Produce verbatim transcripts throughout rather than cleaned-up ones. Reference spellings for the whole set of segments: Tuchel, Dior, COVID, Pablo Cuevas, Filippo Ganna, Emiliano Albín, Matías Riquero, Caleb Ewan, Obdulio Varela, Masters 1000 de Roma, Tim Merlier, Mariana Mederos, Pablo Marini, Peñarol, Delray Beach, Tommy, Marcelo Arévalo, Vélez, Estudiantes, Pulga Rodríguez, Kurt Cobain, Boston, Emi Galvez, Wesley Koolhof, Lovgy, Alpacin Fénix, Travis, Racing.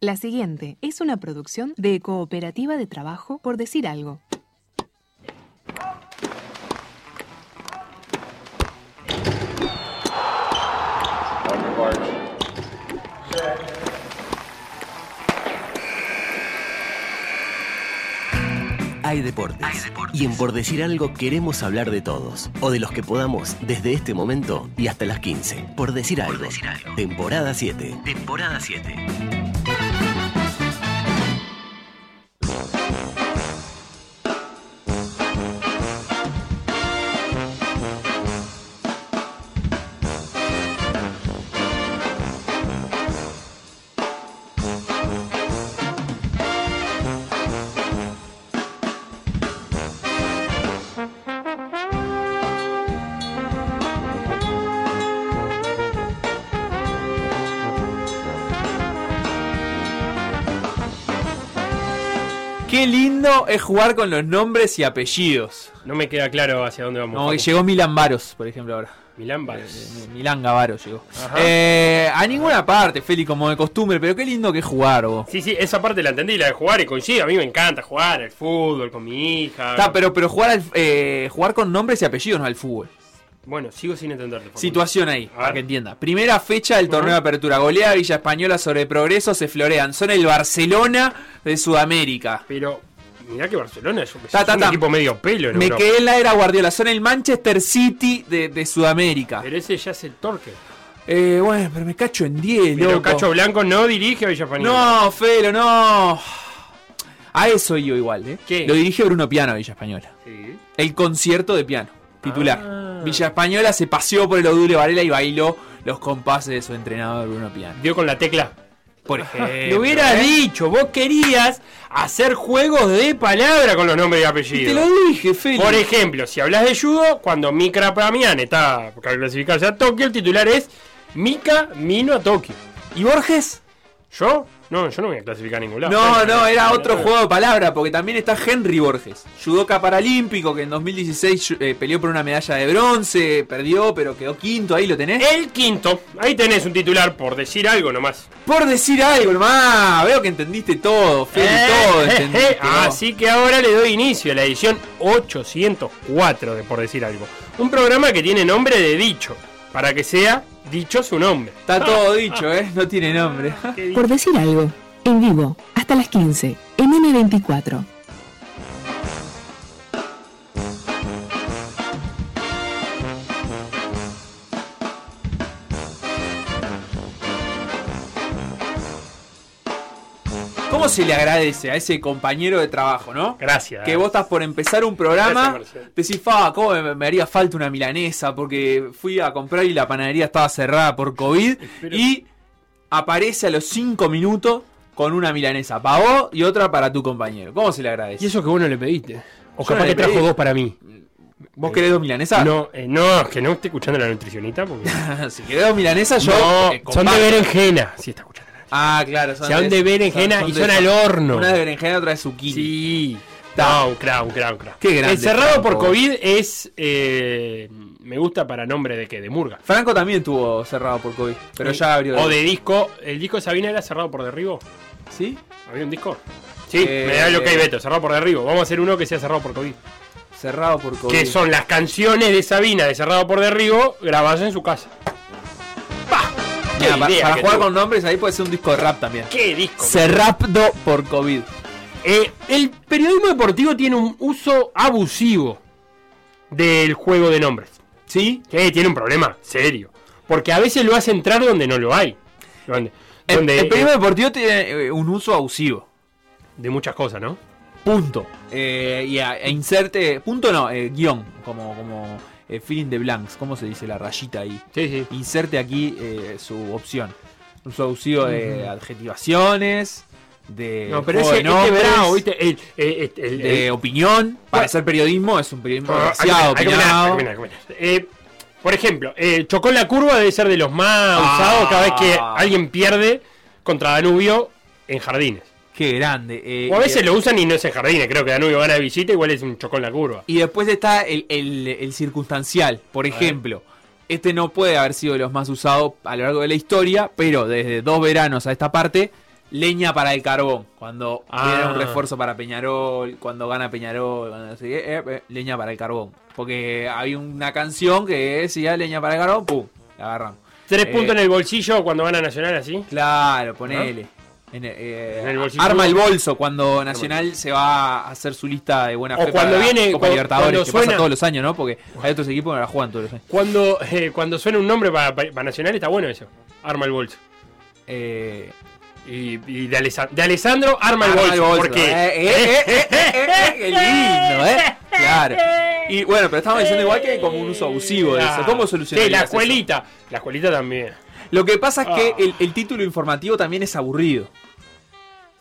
La siguiente es una producción de Cooperativa de Trabajo por Decir Algo. Hay deportes. Hay deportes. Y en Por Decir Algo queremos hablar de todos. O de los que podamos desde este momento y hasta las quince. Por Decir Algo. Por decir algo. Temporada siete. Temporada siete. Qué lindo es jugar con los nombres y apellidos. No me queda claro hacia dónde vamos. No, llegó Milan Baroš, por ejemplo, ahora. Milan Baroš. Eh, Milan Baroš llegó. Eh, a ninguna parte, Feli, como de costumbre, pero qué lindo que es jugar, vos. Sí, sí, esa parte la entendí, la de jugar y coincido. A mí me encanta jugar al fútbol con mi hija. Está, pero, pero jugar, al, eh, jugar con nombres y apellidos, no al fútbol. Bueno, sigo sin entenderte. Situación ahí, para que entienda. Primera fecha del torneo de apertura. Goleada Villa Española sobre Progreso, se florean. Son el Barcelona de Sudamérica. Pero mirá que Barcelona es un, ta, ta, ta. un equipo medio pelo en Europa. Me quedé en la era Guardiola. Son el Manchester City de, de Sudamérica. Pero ese ya es el torque. Eh, bueno, pero me cacho en diez, pero loco. Cacho Blanco no dirige a Villa Española. No, Felo, no. A eso yo igual, ¿eh? ¿Qué? Lo dirige Bruno Piano a Villa Española. Sí. El concierto de Piano, titular. Ah. Villa Española se paseó por el Odule Varela y bailó los compases de su entrenador Bruno Piano. ¿Dio con la tecla? Por ejemplo. Lo hubieras ¿eh? dicho, vos querías hacer juegos de palabra con los nombres y apellidos. Y te lo dije, Feli. Por ejemplo, si hablas de judo, cuando Mika Pramian está para clasificarse a Tokio, el titular es Mika Mino a Tokio. ¿Y Borges? ¿Yo? No, yo no voy a clasificar a ningún lado. No, no, era otro juego de palabra, porque también está Henry Borges, judoka paralímpico, que en dos mil dieciséis eh, peleó por una medalla de bronce, perdió, pero quedó quinto, ahí lo tenés. El quinto, ahí tenés un titular, por decir algo nomás. Por decir algo nomás, veo que entendiste todo, Feli, eh, todo entendiste. Eh, eh. Así que ahora le doy inicio a la edición ochocientos cuatro de Por Decir Algo. Un programa que tiene nombre de dicho, para que sea... dicho su nombre. Está todo dicho, ¿eh? No tiene nombre. Por decir algo, en vivo, hasta las quince, en eme veinticuatro. ¿Cómo se le agradece a ese compañero de trabajo, no? Gracias. Que vos estás por empezar un programa. Gracias, decís, ah, ¿cómo me, me haría falta una milanesa? Porque fui a comprar y la panadería estaba cerrada por COVID. Espero. Y aparece a los cinco minutos con una milanesa para vos y otra para tu compañero. ¿Cómo se le agradece? Y eso que vos no le pediste. O capaz que trajo dos para mí. ¿Vos eh, querés dos milanesas? No, eh, no, que no esté escuchando la nutricionista. Porque... si querés dos milanesas, yo... No, eh, son de berenjena. Sí, está escuchando. Ah, claro. Son, son de, de berenjena son, son y son de, al horno. Una de berenjena, otra de zucchini. Sí. Crown, crown, crown, crown. Qué grande. El cerrado por COVID es... Eh, me gusta para nombre de qué, de murga. Franco también tuvo cerrado por COVID, pero sí. Ya abrió. De o de disco. El disco de Sabina era cerrado por derribo. ¿Sí? ¿Había un disco? Sí, eh, me da lo que hay, Beto. Cerrado por derribo. Vamos a hacer uno que sea cerrado por COVID. Cerrado por COVID. Que son las canciones de Sabina de cerrado por derribo grabadas en su casa. Mira, para para jugar tuvo. Con nombres ahí puede ser un disco de rap también. ¿Qué disco? Cerrapdo por COVID. Eh, el periodismo deportivo tiene un uso abusivo del juego de nombres. ¿Sí? Que tiene un problema serio. Porque a veces lo hace entrar donde no lo hay. Donde, el, donde, el periodismo eh, deportivo tiene un uso abusivo. De muchas cosas, ¿no? Punto. Eh, y a, e inserte... Punto no, eh, guión. Como... como Eh, filling the blanks, ¿cómo se dice? La rayita ahí. Sí, sí. Inserte aquí eh, su opción. Su auxilio de uh-huh. adjetivaciones, de. No, pero ese, nombres, este bravo, ¿viste? El, el, el, el, de el... opinión. Para hacer periodismo es un periodismo demasiado opinado. Eh, por ejemplo, eh, Chocó en la Curva debe ser de los más ah. usados cada vez que alguien pierde contra Danubio en Jardines. Qué grande. Eh, o a veces eh, lo usan y no es en Jardines. Creo que Danubio gana de visita, igual es un Chocó en la Curva. Y después está el, el, el circunstancial. Por a ejemplo, ver. Este no puede haber sido de los más usados a lo largo de la historia, pero desde dos veranos a esta parte leña para el carbón. Cuando ah. era un refuerzo para Peñarol, cuando gana Peñarol, cuando así, eh, eh, leña para el carbón. Porque había una canción que decía leña para el carbón, pum, la agarramos. Tres eh, puntos en el bolsillo cuando gana Nacional, así. Claro, ponele. ¿No? En, eh, en el arma el bolso cuando Nacional se va a hacer su lista de buena fe o cuando para viene Copa Libertadores, cuando suena, que pasa todos los años, ¿no? Porque hay otros equipos que la juegan todos los años. Cuando, eh, cuando suena un nombre para, para Nacional está bueno eso. Arma el bolso. Eh, y y de, Alesa- de Alessandro arma, arma el bolso. bolso porque eh, eh, eh, eh, eh, ¡qué lindo, eh! Claro. Y bueno, pero estamos diciendo igual que hay como un uso abusivo de eso. ¿Cómo solucionarías? Sí, la escuelita. Eso? La escuelita también. Lo que pasa es que ah. el, el título informativo también es aburrido.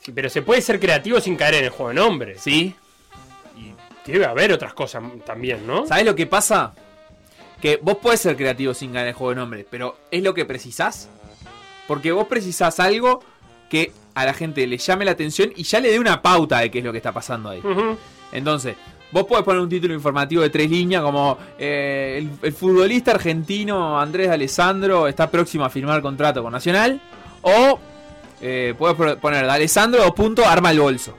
Sí, pero se puede ser creativo sin caer en el juego de nombres. Sí. Y debe haber otras cosas también, ¿no? ¿Sabés lo que pasa? Que vos podés ser creativo sin caer en el juego de nombres, pero ¿es lo que precisás? Porque vos precisás algo que a la gente le llame la atención y ya le dé una pauta de qué es lo que está pasando ahí. Uh-huh. Entonces, vos podés poner un título informativo de tres líneas como eh, el, el futbolista argentino Andrés D'Alessandro está próximo a firmar contrato con Nacional. O eh, podés poner D'Alessandro punto arma el bolso,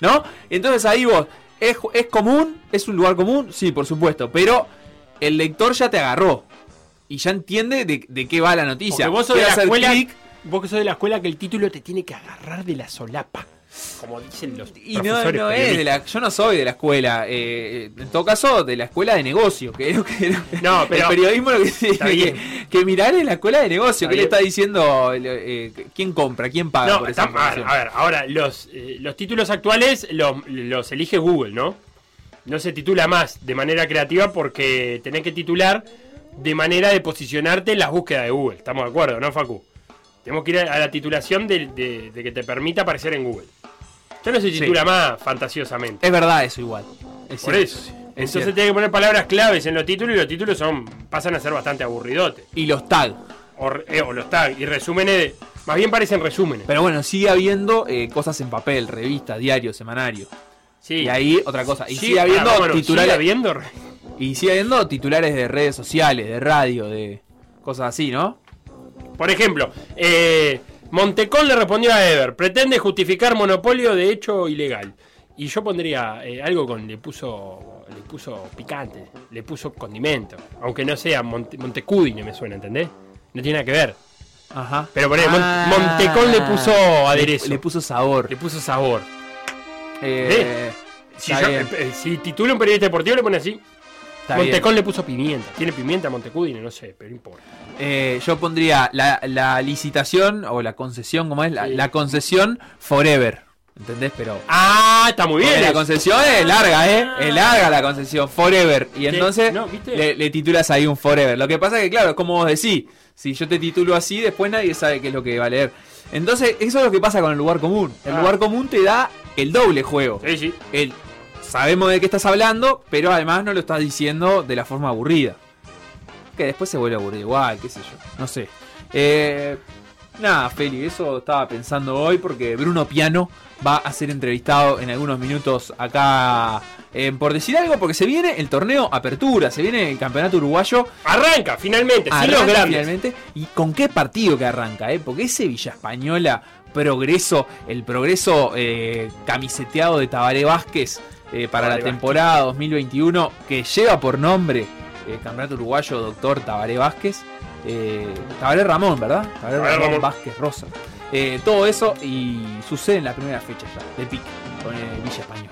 ¿no? Entonces ahí vos, ¿es, ¿es común? ¿Es un lugar común? Sí, por supuesto, pero el lector ya te agarró y ya entiende de, de qué va la noticia. Porque vos sos de la escuela, click, vos que sos de la escuela que el título te tiene que agarrar de la solapa. Como dicen los y profesores. No, no es de la, yo no soy de la escuela, eh, en todo caso de la escuela de negocio, que, que no, pero el periodismo lo que tiene que, que mirar es la escuela de negocio, que le está diciendo eh, quién compra, quién paga. No, por esa está, a ver, ahora los, eh, los títulos actuales los, los elige Google, ¿no? No se titula más de manera creativa porque tenés que titular de manera de posicionarte en las búsquedas de Google, estamos de acuerdo, ¿no, Facu? Tenemos que ir a la titulación de, de, de que te permita aparecer en Google. Ya no se titula sí. más fantasiosamente. Es verdad eso igual. Es Por cierto. eso. Es Entonces tiene que poner palabras claves en los títulos y los títulos son pasan a ser bastante aburridotes. Y los tags. O, eh, o los tags. Y resúmenes. De, más bien parecen resúmenes. Pero bueno, sigue habiendo eh, cosas en papel, revistas, diarios, semanarios. Sí. Y ahí otra cosa. Y sí, sigue habiendo ah, bueno, titulares. Sigue habiendo... Y sigue habiendo titulares de redes sociales, de radio, de cosas así, ¿no? Por ejemplo, eh, Montecón le respondió a Ever, pretende justificar monopolio de hecho ilegal. Y yo pondría eh, algo con le puso le puso picante, le puso condimento. Aunque no sea Monte, Montecudine me suena, ¿entendés? No tiene nada que ver. Ajá. Pero por ejemplo, ah, Mont, Montecón le puso aderezo. Le, le puso sabor. Le puso sabor. Eh, si, yo, eh, si titula un periodista deportivo le pone así. Está Montecón bien. Le puso pimienta. Tiene pimienta Montecudine, no sé, pero no importa. Eh, yo pondría la, la licitación o la concesión, ¿cómo es? La, sí. la concesión forever. ¿Entendés? Pero. ¡Ah! Está muy bien. La concesión es larga, ¿eh? Es larga la concesión, forever. Y entonces no, le, le titulas ahí un forever. Lo que pasa es que, claro, como vos decís, si yo te titulo así, después nadie sabe qué es lo que va a leer. Entonces, eso es lo que pasa con el lugar común. El ah. lugar común te da el doble juego. Sí, sí. El. Sabemos de qué estás hablando, pero además no lo estás diciendo de la forma aburrida. Que después se vuelve aburrido igual, qué sé yo. No sé. Eh, nada, Feli, eso estaba pensando hoy porque Bruno Piano va a ser entrevistado en algunos minutos acá. Eh, por decir algo, porque se viene el torneo Apertura, se viene el campeonato uruguayo. Arranca, finalmente, sí, los grandes. Finalmente. ¿Y con qué partido que arranca? Eh? Porque ese Villa Española, Progreso, el Progreso eh, camiseteado de Tabaré Vázquez. Eh, para Tabaré la temporada Vázquez. dos mil veintiuno que lleva por nombre eh, Campeonato Uruguayo Doctor Tabaré Vázquez eh, Tabaré Ramón, ¿verdad? Tabaré, Tabaré Ramón, Ramón Vázquez Rosa eh, todo eso y sucede en la primera fecha ya de pique con eh, Villa Española.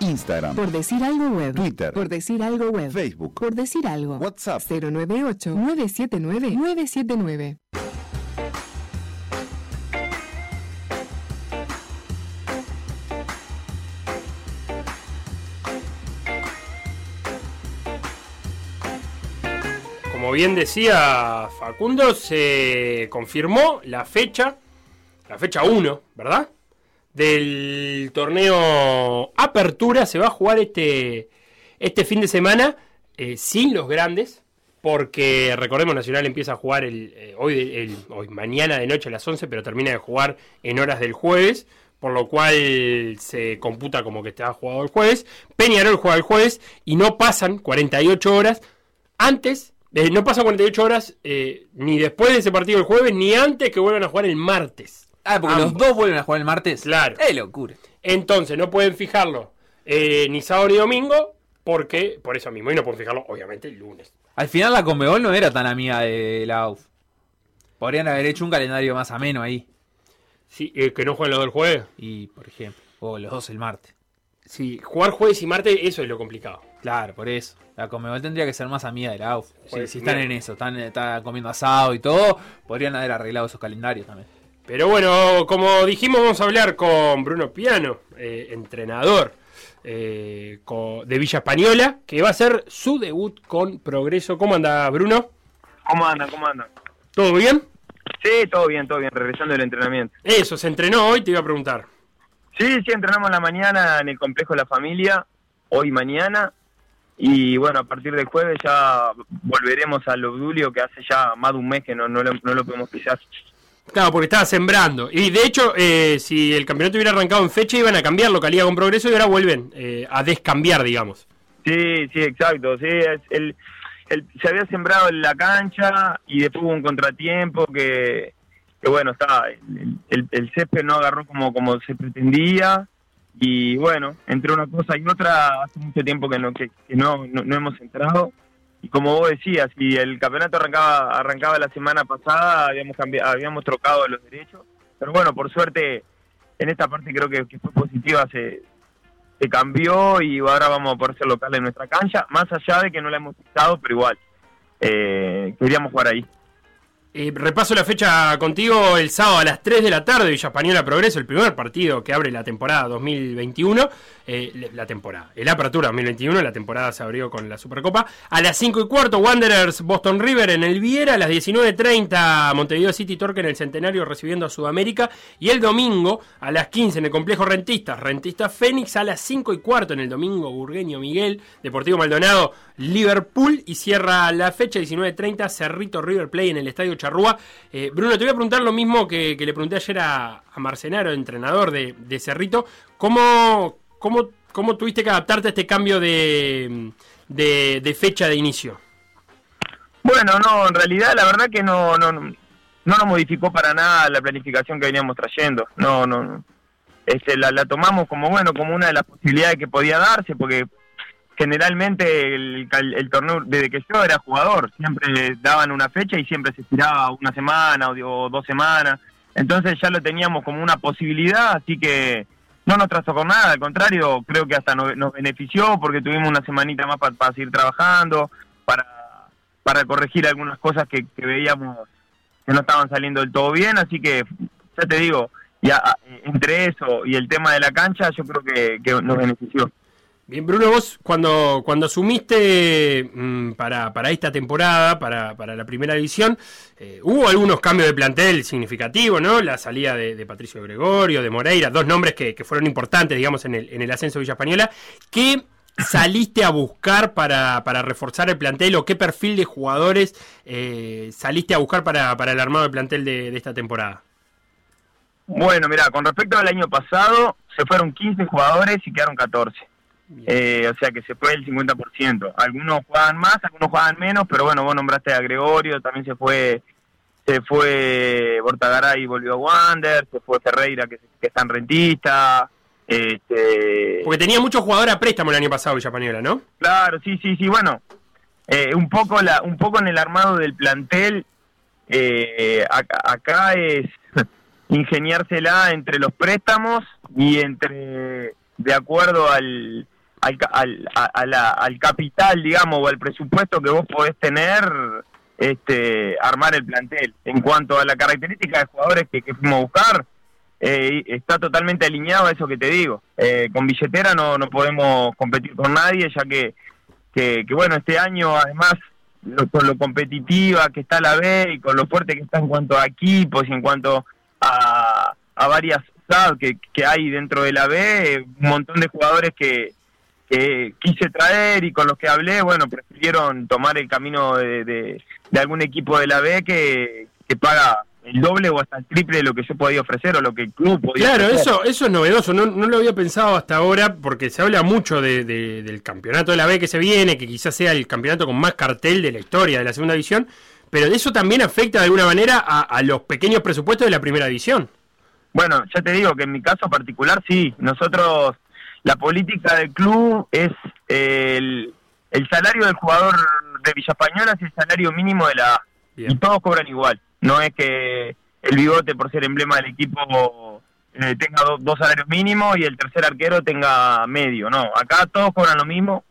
Instagram Por Decir Algo Web, Twitter Por Decir Algo Web, Facebook Por Decir Algo, WhatsApp cero nueve ocho nueve siete nueve nueve siete nueve. Como bien decía Facundo, se confirmó la fecha, la fecha uno, ¿verdad? Del torneo Apertura. Se va a jugar este, este fin de semana eh, sin los grandes, porque recordemos Nacional empieza a jugar el, eh, hoy, el, hoy mañana de noche a las once, pero termina de jugar en horas del jueves, por lo cual se computa como que está jugado el jueves. Peñarol juega el jueves y no pasan cuarenta y ocho horas antes. Eh, no pasa cuarenta y ocho horas eh, ni después de ese partido el jueves, ni antes que vuelvan a jugar el martes. Ah, porque ambos. Los dos vuelven a jugar el martes. Claro. ¡Qué locura! Entonces, no pueden fijarlo eh, ni sábado ni domingo, porque por eso mismo. Y no pueden fijarlo, obviamente, el lunes. Al final, la Conmebol no era tan amiga de la A U F. Podrían haber hecho un calendario más ameno ahí. Sí, eh, que no jueguen los dos el jueves. Y, por ejemplo, o los dos el martes. Sí, jugar jueves y martes, eso es lo complicado. Claro, por eso. La Conmebol tendría que ser más amiga de la A U F. Sí, si están en eso, están, están comiendo asado y todo, podrían haber arreglado esos calendarios también. Pero bueno, como dijimos, vamos a hablar con Bruno Piano, eh, entrenador eh, co- de Villa Española, que va a hacer su debut con Progreso. ¿Cómo anda, Bruno? ¿Cómo anda? ¿Cómo anda? ¿Todo bien? Sí, todo bien, todo bien, regresando del entrenamiento. Eso, ¿se entrenó hoy? Te iba a preguntar. Sí, sí, entrenamos en la mañana en el complejo de la familia, hoy mañana, y bueno, a partir del jueves ya volveremos al Obdulio, que hace ya más de un mes que no, no, lo, no lo podemos pisar. Claro, porque estaba sembrando. Y de hecho, eh, si el campeonato hubiera arrancado en fecha, iban a cambiar localidad con Progreso y ahora vuelven eh, a descambiar, digamos. Sí, sí, exacto. Sí, es el, el, se había sembrado en la cancha y después hubo un contratiempo que, que bueno, está, el, el, el césped no agarró como, como se pretendía. Y bueno, entre una cosa y otra, hace mucho tiempo que no, que, que no, no, no hemos entrado. Y como vos decías, si el campeonato arrancaba arrancaba la semana pasada, habíamos cambiado, habíamos trocado los derechos. Pero bueno, por suerte, en esta parte creo que, que fue positiva, se, se cambió y ahora vamos a poder ser locales en nuestra cancha. Más allá de que no la hemos pisado, pero igual, eh, queríamos jugar ahí. Eh, repaso la fecha contigo. El sábado a las tres de la tarde, Villa Española Progreso, el primer partido que abre la temporada dos mil veintiuno, eh, la temporada, el apertura dos mil veintiuno, la temporada se abrió con la Supercopa. A las cinco y cuarto, Wanderers Boston River en el Viera. A las diecinueve treinta, Montevideo City Torque en el Centenario recibiendo a Sudamérica. Y el domingo a las quince en el complejo Rentistas, Rentistas Fénix. A las cinco y cuarto en el domingo, Burgueño Miguel, Deportivo Maldonado, Liverpool. Y cierra la fecha diecinueve treinta, Cerrito River Plate en el Estadio Charrúa. Eh, Bruno, te voy a preguntar lo mismo que, que le pregunté ayer a, a Marcenaro, entrenador de, de Cerrito. ¿Cómo, cómo, cómo tuviste que adaptarte a este cambio de, de, de fecha de inicio? Bueno, no, en realidad la verdad que no, no, no nos modificó para nada la planificación que veníamos trayendo. No, no, no. Este, la, la tomamos como bueno, como una de las posibilidades que podía darse, porque generalmente el, el, el torneo, desde que yo era jugador, siempre daban una fecha y siempre se tiraba una semana o, o dos semanas. Entonces ya lo teníamos como una posibilidad, así que no nos trastocó nada. Al contrario, creo que hasta nos, nos benefició porque tuvimos una semanita más para pa seguir trabajando, para, para corregir algunas cosas que, que veíamos que no estaban saliendo del todo bien. Así que, ya te digo, ya entre eso y el tema de la cancha, yo creo que, que nos benefició. Bien, Bruno, vos cuando, cuando asumiste mmm, para, para esta temporada, para, para la primera división, eh, hubo algunos cambios de plantel significativos, ¿no? La salida de, de Patricio Gregorio, de Moreira, dos nombres que, que fueron importantes, digamos, en el, en el ascenso de Villa Española. ¿Qué saliste a buscar para, para reforzar el plantel o qué perfil de jugadores eh, saliste a buscar para, para el armado del plantel de, de esta temporada? Bueno, mirá, con respecto al año pasado, se fueron quince jugadores y quedaron catorce. Eh, o sea que se fue el cincuenta por ciento. Algunos jugaban más, algunos jugaban menos, pero bueno, vos nombraste a Gregorio, también se fue se fue Bortagaray y volvió a Wander, se fue Ferreira que, que está en Rentista. Este... Porque tenía muchos jugadores a préstamo el año pasado Villa Española, ¿no? Claro, sí, sí, sí, bueno. Eh, un poco la un poco en el armado del plantel, eh, acá, acá es ingeniársela entre los préstamos y entre... de acuerdo al al al, a, a la, al capital, digamos, o al presupuesto que vos podés tener, este armar el plantel. En cuanto a la característica de jugadores que, que fuimos a buscar, eh, está totalmente alineado a eso que te digo. Eh, con billetera no no podemos competir con nadie, ya que, que, que bueno, este año, además, lo, con lo competitiva que está la B y con lo fuerte que está en cuanto a equipos y en cuanto a, a varias... Que, que hay dentro de la B, un montón de jugadores que, que quise traer y con los que hablé, bueno, prefirieron tomar el camino de, de, de algún equipo de la B que, que paga el doble o hasta el triple de lo que yo podía ofrecer o lo que el club podía claro, ofrecer. Claro, eso, eso es novedoso, no, no lo había pensado hasta ahora porque se habla mucho de, de, del campeonato de la B que se viene, que quizás sea el campeonato con más cartel de la historia de la segunda división, pero eso también afecta de alguna manera a, a los pequeños presupuestos de la primera división. Bueno, ya te digo que en mi caso particular sí, nosotros, la política del club es el, el salario del jugador de Villa Española es el salario mínimo de la A. Y todos cobran igual, no es que el bigote por ser emblema del equipo eh, tenga do, dos salarios mínimos y el tercer arquero tenga medio, no, acá todos cobran lo mismo,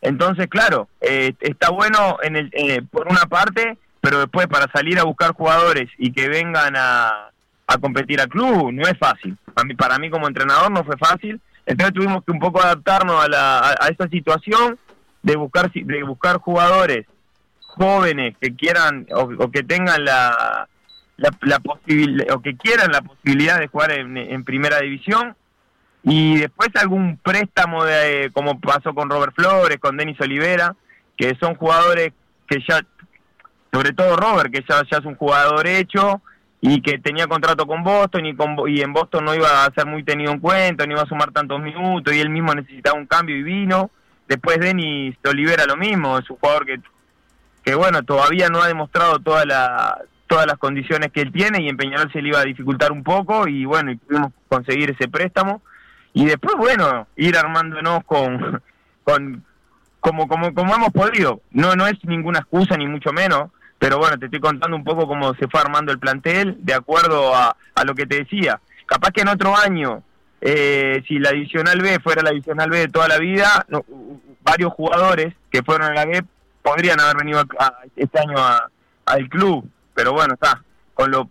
entonces claro, eh, está bueno en el eh, por una parte, pero después para salir a buscar jugadores y que vengan a, a competir al club no es fácil, para mí, para mí como entrenador no fue fácil, entonces tuvimos que un poco adaptarnos a, la, a, a esa situación de buscar, de buscar jugadores jóvenes que quieran o, o que tengan la la, la posibil, o que quieran la posibilidad de jugar en, en primera división y después algún préstamo de como pasó con Robert Flores, con Denis Olivera, que son jugadores que ya, sobre todo Robert, que ya, ya es un jugador hecho y que tenía contrato con Boston y, con, y en Boston no iba a ser muy tenido en cuenta, no iba a sumar tantos minutos y él mismo necesitaba un cambio y vino. Después Denis Olivera lo mismo, es un jugador que que bueno, todavía no ha demostrado toda la, todas las condiciones que él tiene y en Peñarol se le iba a dificultar un poco y bueno, y pudimos conseguir ese préstamo y después bueno, ir armándonos con, con como, como, como hemos podido, no, no es ninguna excusa ni mucho menos, pero bueno, te estoy contando un poco cómo se fue armando el plantel de acuerdo a, a lo que te decía, capaz que en otro año, eh, si la Divisional B fuera la Divisional B de toda la vida, no, varios jugadores que fueron a la B podrían haber venido a, a, este año a, al club, pero bueno, está con lo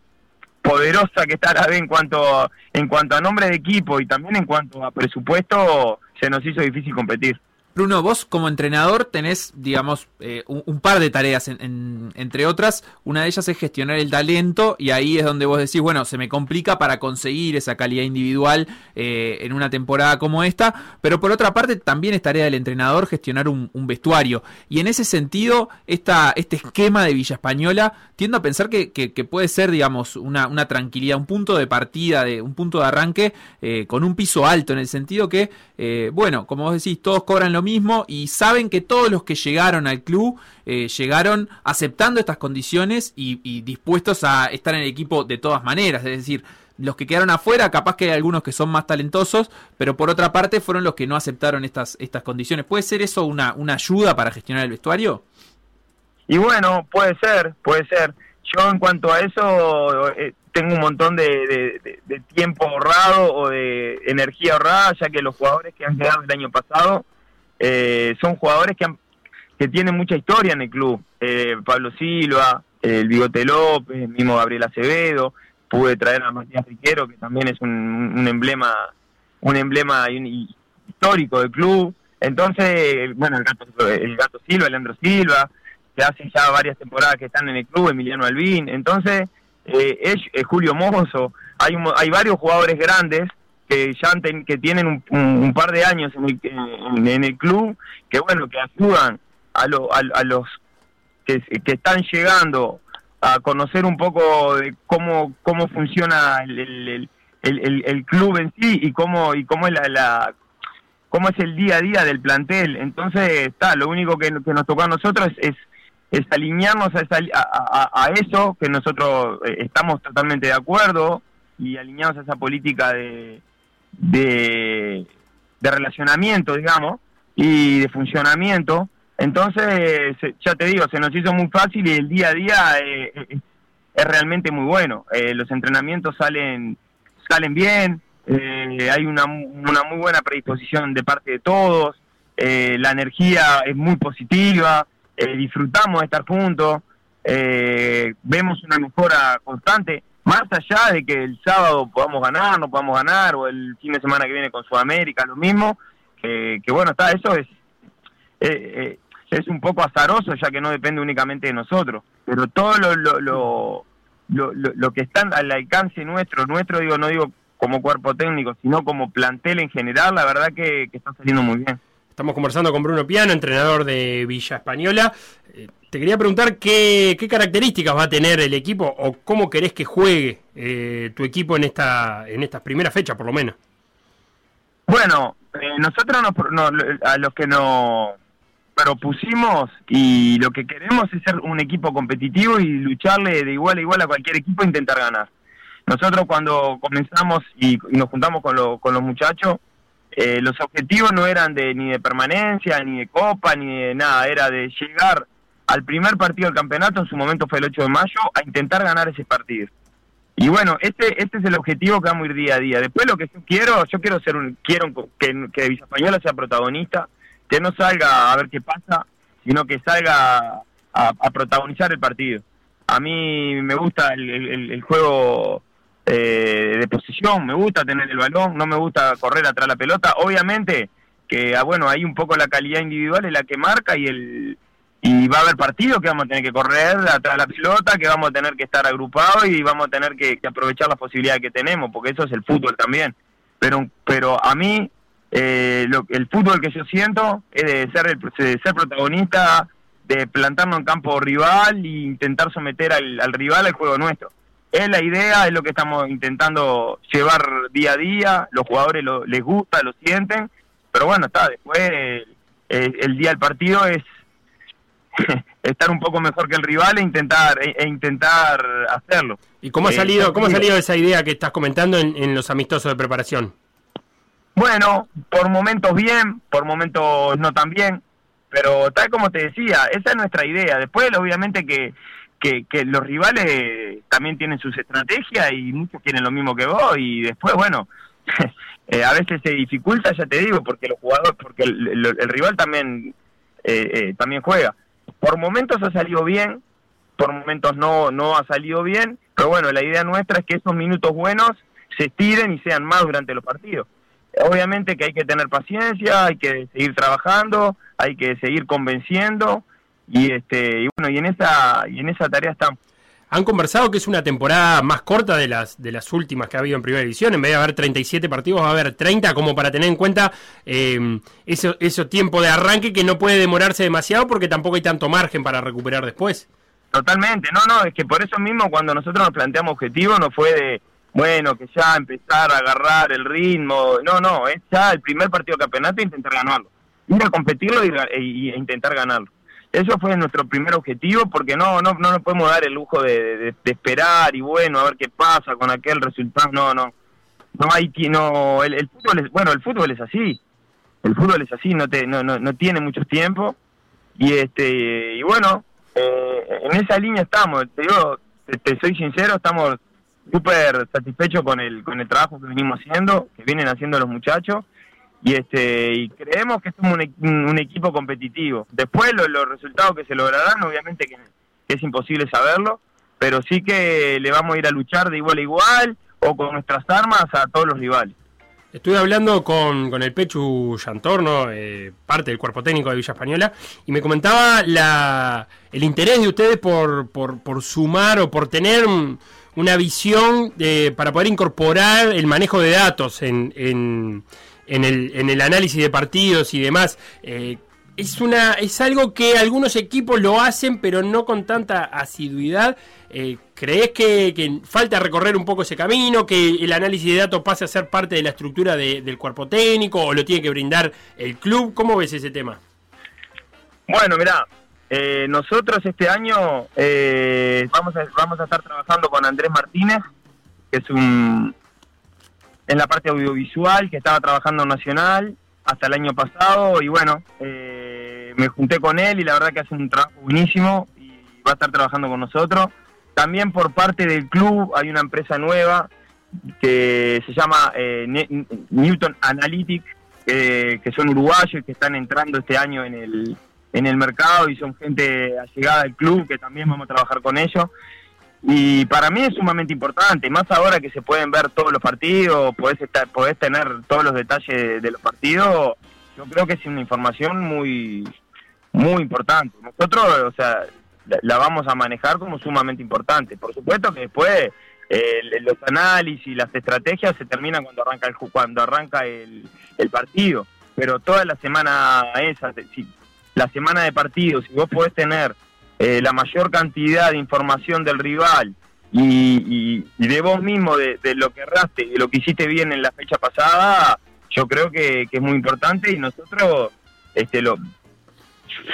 poderosa que está la B en cuanto, en cuanto a nombre de equipo y también en cuanto a presupuesto, se nos hizo difícil competir. Bruno, vos como entrenador tenés, digamos, eh, un, un par de tareas, en, en, entre otras, una de ellas es gestionar el talento y ahí es donde vos decís, bueno, se me complica para conseguir esa calidad individual eh, en una temporada como esta, pero por otra parte también es tarea del entrenador gestionar un, un vestuario y en ese sentido esta, este esquema de Villa Española tiendo a pensar que, que, que puede ser, digamos, una, una tranquilidad, un punto de partida, de, un punto de arranque eh, con un piso alto en el sentido que, eh, bueno, como vos decís, todos cobran lo mismo y saben que todos los que llegaron al club eh, llegaron aceptando estas condiciones y, y dispuestos a estar en el equipo de todas maneras, es decir, los que quedaron afuera capaz que hay algunos que son más talentosos, pero por otra parte fueron los que no aceptaron estas estas condiciones. ¿Puede ser eso una, una ayuda para gestionar el vestuario? Y bueno, puede ser, puede ser. Yo en cuanto a eso eh, tengo un montón de, de, de, de tiempo ahorrado o de energía ahorrada, ya que los jugadores que han quedado el año pasado Eh, son jugadores que han, que tienen mucha historia en el club, eh, Pablo Silva, eh, el Bigote López, el mismo Gabriel Acevedo, pude traer a Matías Riquero, que también es un, un emblema un emblema histórico del club, entonces, bueno, el Gato, el Gato Silva, Leandro Silva, que hace ya varias temporadas que están en el club, Emiliano Albín, entonces, eh, es, es Julio Mozo, hay, un, hay varios jugadores grandes, que ya ten, que tienen un, un, un par de años en el, en, en el club, que bueno, que ayudan a, lo, a, a los que, que están llegando a conocer un poco de cómo cómo funciona el el, el, el, el club en sí y cómo y cómo es la, la cómo es el día a día del plantel. Entonces está, lo único que, que nos tocó a nosotros es, es alinearnos a, esa, a, a, a eso que nosotros estamos totalmente de acuerdo y alineados a esa política de De, de relacionamiento, digamos, y de funcionamiento. Entonces, ya te digo, se nos hizo muy fácil y el día a día eh, eh, es realmente muy bueno. Eh, los entrenamientos salen salen bien, eh, hay una, una muy buena predisposición de parte de todos, eh, la energía es muy positiva, eh, disfrutamos de estar juntos, eh, vemos una mejora constante. Más allá de que el sábado podamos ganar, no podamos ganar, o el fin de semana que viene con Sudamérica, lo mismo, que, que bueno, está, eso es eh, eh, es un poco azaroso, ya que no depende únicamente de nosotros, pero todo lo lo, lo, lo, lo, lo que está al alcance nuestro, nuestro digo no digo como cuerpo técnico, sino como plantel en general, la verdad que, que está saliendo muy bien. Estamos conversando con Bruno Piano, entrenador de Villa Española. Eh, te quería preguntar qué, qué características va a tener el equipo o cómo querés que juegue eh, tu equipo en esta en estas primeras fechas, por lo menos. Bueno, eh, nosotros nos, no, a los que nos propusimos y lo que queremos es ser un equipo competitivo y lucharle de igual a igual a cualquier equipo e intentar ganar. Nosotros cuando comenzamos y, y nos juntamos con, lo, con los muchachos, eh, los objetivos no eran de ni de permanencia, ni de copa, ni de nada, era de llegar al primer partido del campeonato, en su momento fue el ocho de mayo, a intentar ganar ese partido. Y bueno, este este es el objetivo que vamos a ir día a día. Después lo que yo quiero, yo quiero ser un, quiero que, que Villa Española sea protagonista, que no salga a ver qué pasa, sino que salga a, a protagonizar el partido. A mí me gusta el, el, el juego eh, de posesión, me gusta tener el balón, no me gusta correr atrás de la pelota. Obviamente que, bueno, ahí un poco la calidad individual es la que marca y el... Y va a haber partidos que vamos a tener que correr atrás de la pelota, que vamos a tener que estar agrupados y vamos a tener que, que aprovechar las posibilidades que tenemos, porque eso es el fútbol también. Pero pero a mí, eh, lo, el fútbol que yo siento es de ser, de ser protagonista, de plantarnos en campo rival e intentar someter al, al rival al juego nuestro. Es la idea, es lo que estamos intentando llevar día a día, los jugadores lo, les gusta, lo sienten, pero bueno, está, después el, el día del partido es estar un poco mejor que el rival e intentar e, e intentar hacerlo. ¿Y cómo ha salido eh, cómo ha salido esa idea que estás comentando en, en los amistosos de preparación? Bueno, por momentos bien, por momentos no tan bien, pero tal como te decía, esa es nuestra idea. Después, obviamente que que, que los rivales también tienen sus estrategias y muchos quieren lo mismo que vos y después, bueno, eh, a veces se dificulta, ya te digo, porque los jugadores, porque el, el, el rival también eh, eh, también juega. Por momentos ha salido bien, por momentos no no ha salido bien, pero bueno, la idea nuestra es que esos minutos buenos se estiren y sean más durante los partidos. Obviamente que hay que tener paciencia, hay que seguir trabajando, hay que seguir convenciendo y este y bueno, y en esa y en esa tarea estamos. Han conversado que es una temporada más corta de las de las últimas que ha habido en Primera División. En vez de haber treinta y siete partidos va a haber treinta, como para tener en cuenta eh, ese, ese tiempo de arranque que no puede demorarse demasiado porque tampoco hay tanto margen para recuperar después. Totalmente, no, no, es que por eso mismo cuando nosotros nos planteamos objetivos no fue de, bueno, que ya empezar a agarrar el ritmo, no, no, es ya el primer partido de campeonato e intentar ganarlo, ir a competirlo y, y, y intentar ganarlo. Eso fue nuestro primer objetivo porque no no no nos podemos dar el lujo de, de, de esperar y bueno, a ver qué pasa con aquel resultado, no, no. No hay no el, el fútbol es, bueno, el fútbol es así. El fútbol es así, no te no no, no tiene mucho tiempo y este y bueno, eh, en esa línea estamos, te digo, te, te soy sincero, estamos súper satisfechos con el con el trabajo que venimos haciendo, que vienen haciendo los muchachos. Y este y creemos que somos un, un equipo competitivo. Después lo, los resultados que se lograrán, obviamente que, que es imposible saberlo, pero sí que le vamos a ir a luchar de igual a igual o con nuestras armas a todos los rivales. Estuve hablando con, con el Pechu Yantorno, eh, parte del cuerpo técnico de Villa Española, y me comentaba la el interés de ustedes por, por, por sumar o por tener un, una visión eh, para poder incorporar el manejo de datos en... en En el, en el análisis de partidos y demás. Eh, es una es algo que algunos equipos lo hacen, pero no con tanta asiduidad. Eh, ¿Crees que, que falta recorrer un poco ese camino? ¿Que el análisis de datos pase a ser parte de la estructura de, del cuerpo técnico? ¿O lo tiene que brindar el club? ¿Cómo ves ese tema? Bueno, mirá, eh, nosotros este año eh, vamos, a, vamos a estar trabajando con Andrés Martínez, que es un... en la parte audiovisual, que estaba trabajando en Nacional hasta el año pasado, y bueno, eh, me junté con él y la verdad que hace un trabajo buenísimo y va a estar trabajando con nosotros. También por parte del club hay una empresa nueva que se llama eh, Newton Analytics, eh, que son uruguayos y que están entrando este año en el, en el mercado y son gente allegada al club que también vamos a trabajar con ellos. Y para mí es sumamente importante, más ahora que se pueden ver todos los partidos, podés, estar, podés tener todos los detalles de los partidos, yo creo que es una información muy muy importante. Nosotros, o sea, la, la vamos a manejar como sumamente importante. Por supuesto que después eh, los análisis, las estrategias se terminan cuando arranca el cuando arranca el, el partido, pero toda la semana esa, si, la semana de partidos, si vos podés tener Eh, la mayor cantidad de información del rival y, y, y de vos mismo, de, de lo que erraste, de lo que hiciste bien en la fecha pasada, yo creo que, que es muy importante y nosotros este, lo,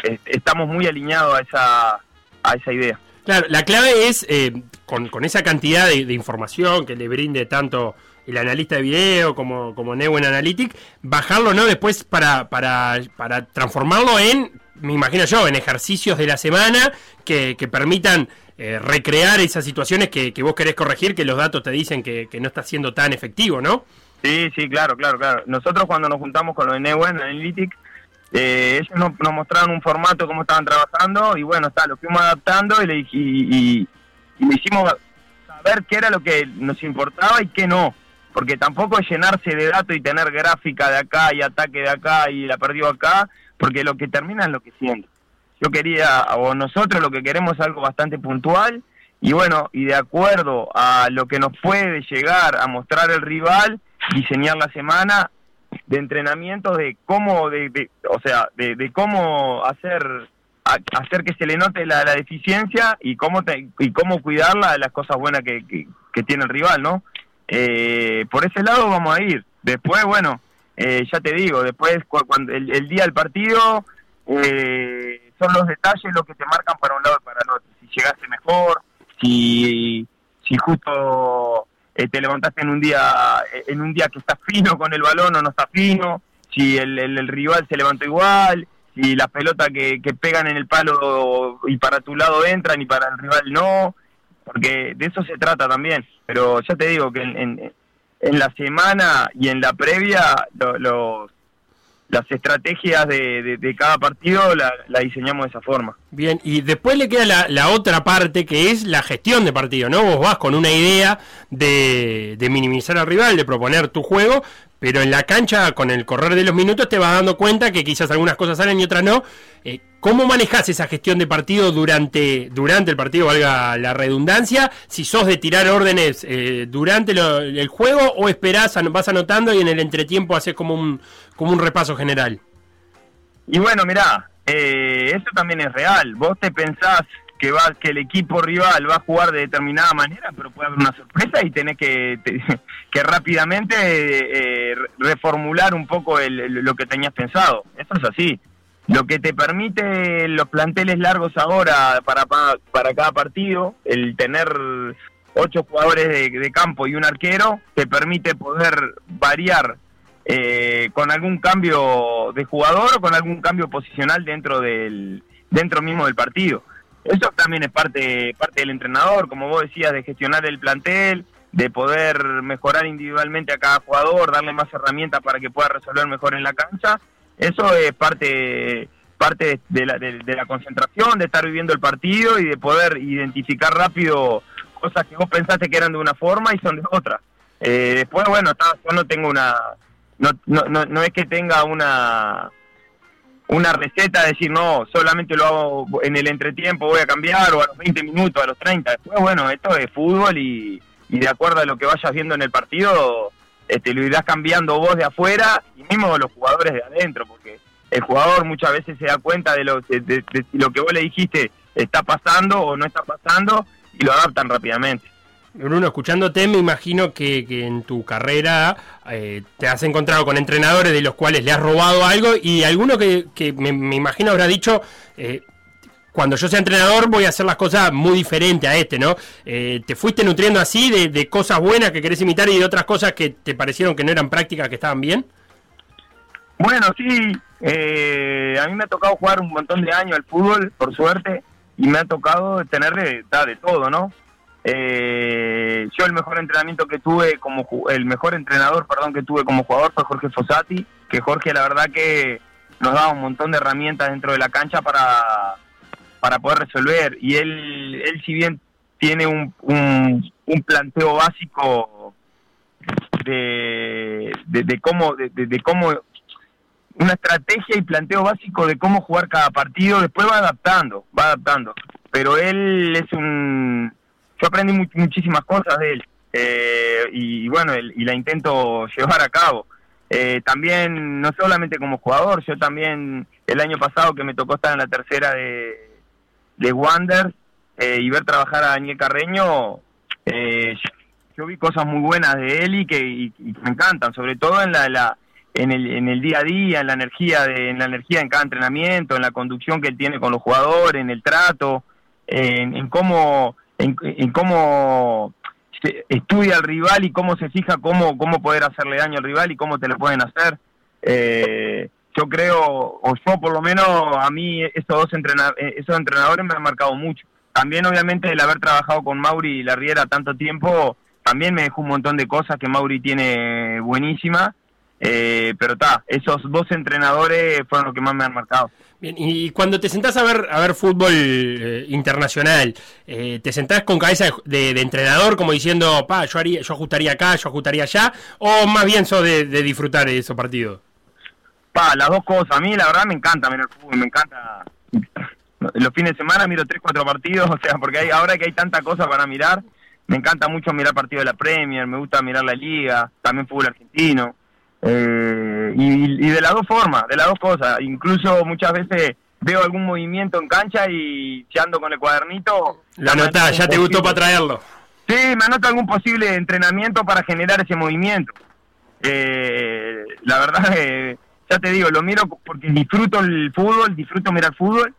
est- estamos muy alineados a esa, a esa idea. Claro, la clave es eh, con, con esa cantidad de, de información que le brinde tanto el analista de video como, como Newton Analytics, bajarlo, ¿no? Después para, para, para transformarlo en, me imagino yo, en ejercicios de la semana que, que permitan eh, recrear esas situaciones que, que vos querés corregir, que los datos te dicen que, que no está siendo tan efectivo, ¿no? Sí, sí, claro, claro, claro. Nosotros cuando nos juntamos con los de Newton Analytics, eh, ellos nos, nos mostraron un formato, cómo estaban trabajando, y bueno, está, lo fuimos adaptando y le y, y, y le hicimos saber qué era lo que nos importaba y qué no. Porque tampoco es llenarse de datos y tener gráfica de acá y ataque de acá y la perdió acá, porque lo que termina es lo que siento. Yo quería, o nosotros lo que queremos es algo bastante puntual, y bueno, y de acuerdo a lo que nos puede llegar a mostrar el rival, diseñar la semana de entrenamientos de cómo, de, de o sea, de, de cómo hacer a, hacer que se le note la, la deficiencia y cómo te, y cómo cuidarla de las cosas buenas que, que, que tiene el rival, ¿no? Eh, por ese lado vamos a ir. Después, bueno, eh, ya te digo, después cu- cuando el, el día del partido eh, son los detalles los que te marcan para un lado y para el otro. Si llegaste mejor, si si justo Eh, te levantaste en un día en un día que estás fino con el balón o no estás fino, si el, el, el rival se levantó igual, si las pelotas que, que pegan en el palo y para tu lado entran y para el rival no, porque de eso se trata también. Pero ya te digo que en, en, en la semana y en la previa lo, lo, las estrategias de, de, de cada partido la, la diseñamos de esa forma. Bien, y después le queda la, la otra parte, que es la gestión de partido, ¿no? Vos vas con una idea de, de minimizar al rival, de proponer tu juego, pero en la cancha, con el correr de los minutos, te vas dando cuenta que quizás algunas cosas salen y otras no. Eh, ¿Cómo manejás esa gestión de partido durante, durante el partido, valga la redundancia? Si sos de tirar órdenes eh, durante lo, el juego, o esperás, vas anotando y en el entretiempo haces como un, como un repaso general. Y bueno, mirá, Eh, eso también es real. Vos te pensás que va, que el equipo rival va a jugar de determinada manera, pero puede haber una sorpresa y tenés que te, que rápidamente eh, reformular un poco el, el, lo que tenías pensado. Eso es así. Lo que te permite los planteles largos ahora para para, para cada partido, el tener ocho jugadores de, de campo y un arquero, te permite poder variar Eh, con algún cambio de jugador o con algún cambio posicional dentro del dentro mismo del partido. Eso también es parte parte del entrenador, como vos decías, de gestionar el plantel, de poder mejorar individualmente a cada jugador, darle más herramientas para que pueda resolver mejor en la cancha. Eso es parte parte de la, de, de la concentración, de estar viviendo el partido y de poder identificar rápido cosas que vos pensaste que eran de una forma y son de otra. Eh, después, bueno, está, yo no tengo una... No, no no no es que tenga una una receta de decir, no, solamente lo hago en el entretiempo, voy a cambiar, o a los veinte minutos, a los treinta. Después, bueno, esto es fútbol y, y de acuerdo a lo que vayas viendo en el partido, este lo irás cambiando vos de afuera y mismo los jugadores de adentro, porque el jugador muchas veces se da cuenta de lo, de, de, de lo que vos le dijiste está pasando o no está pasando y lo adaptan rápidamente. Bruno, escuchándote, me imagino que, que en tu carrera eh, te has encontrado con entrenadores de los cuales le has robado algo, y alguno que, que me, me imagino habrá dicho, eh, cuando yo sea entrenador voy a hacer las cosas muy diferentes a este, ¿no? Eh, ¿Te fuiste nutriendo así de, de cosas buenas que querés imitar y de otras cosas que te parecieron que no eran prácticas, que estaban bien? Bueno, sí. Eh, a mí me ha tocado jugar un montón de años al fútbol, por suerte, y me ha tocado tener de, de todo, ¿no? Eh, yo el mejor entrenamiento que tuve como el mejor entrenador, perdón, que tuve como jugador fue Jorge Fossati, que Jorge la verdad que nos daba un montón de herramientas dentro de la cancha para para poder resolver, y él él si bien tiene un un, un planteo básico de de, de cómo de, de, de cómo una estrategia y planteo básico de cómo jugar cada partido, después va adaptando, va adaptando, pero él es un... Yo aprendí much, muchísimas cosas de él, eh, y, y bueno, el, y la intento llevar a cabo. Eh, también, no solamente como jugador, yo también, el año pasado que me tocó estar en la tercera de, de Wander eh, y ver trabajar a Daniel Carreño, eh, yo, yo vi cosas muy buenas de él y que y, y me encantan, sobre todo en la, la en el en el día a día, en la energía de, en la energía en cada entrenamiento, en la conducción que él tiene con los jugadores, en el trato, en, en cómo... en, en cómo se estudia al rival y cómo se fija cómo, cómo poder hacerle daño al rival y cómo te lo pueden hacer. Eh, yo creo, o yo por lo menos, a mí esos dos entrena- esos entrenadores me han marcado mucho. También obviamente el haber trabajado con Mauri y Larriera tanto tiempo también me dejó un montón de cosas que Mauri tiene buenísima. Eh, pero está, esos dos entrenadores fueron los que más me han marcado. Bien, y cuando te sentás a ver a ver fútbol eh, internacional, eh, ¿te sentás con cabeza de, de entrenador como diciendo, pa, yo haría, yo ajustaría acá, yo ajustaría allá? ¿O más bien sos de, de disfrutar de esos partidos? Pa, las dos cosas. A mí la verdad me encanta mirar el fútbol, me encanta. Los fines de semana miro tres, cuatro partidos, o sea, porque hay, ahora que hay tanta cosa para mirar, me encanta mucho mirar partidos de la Premier, me gusta mirar la Liga, también fútbol argentino. Eh, y, y de las dos formas, de las dos cosas. Incluso muchas veces veo algún movimiento en cancha y si ando con el cuadernito la anotás, ya te gustó para traerlo. Sí, me anoto algún posible entrenamiento para generar ese movimiento. Eh, la verdad, eh, ya te digo, lo miro porque disfruto el fútbol, disfruto mirar fútbol,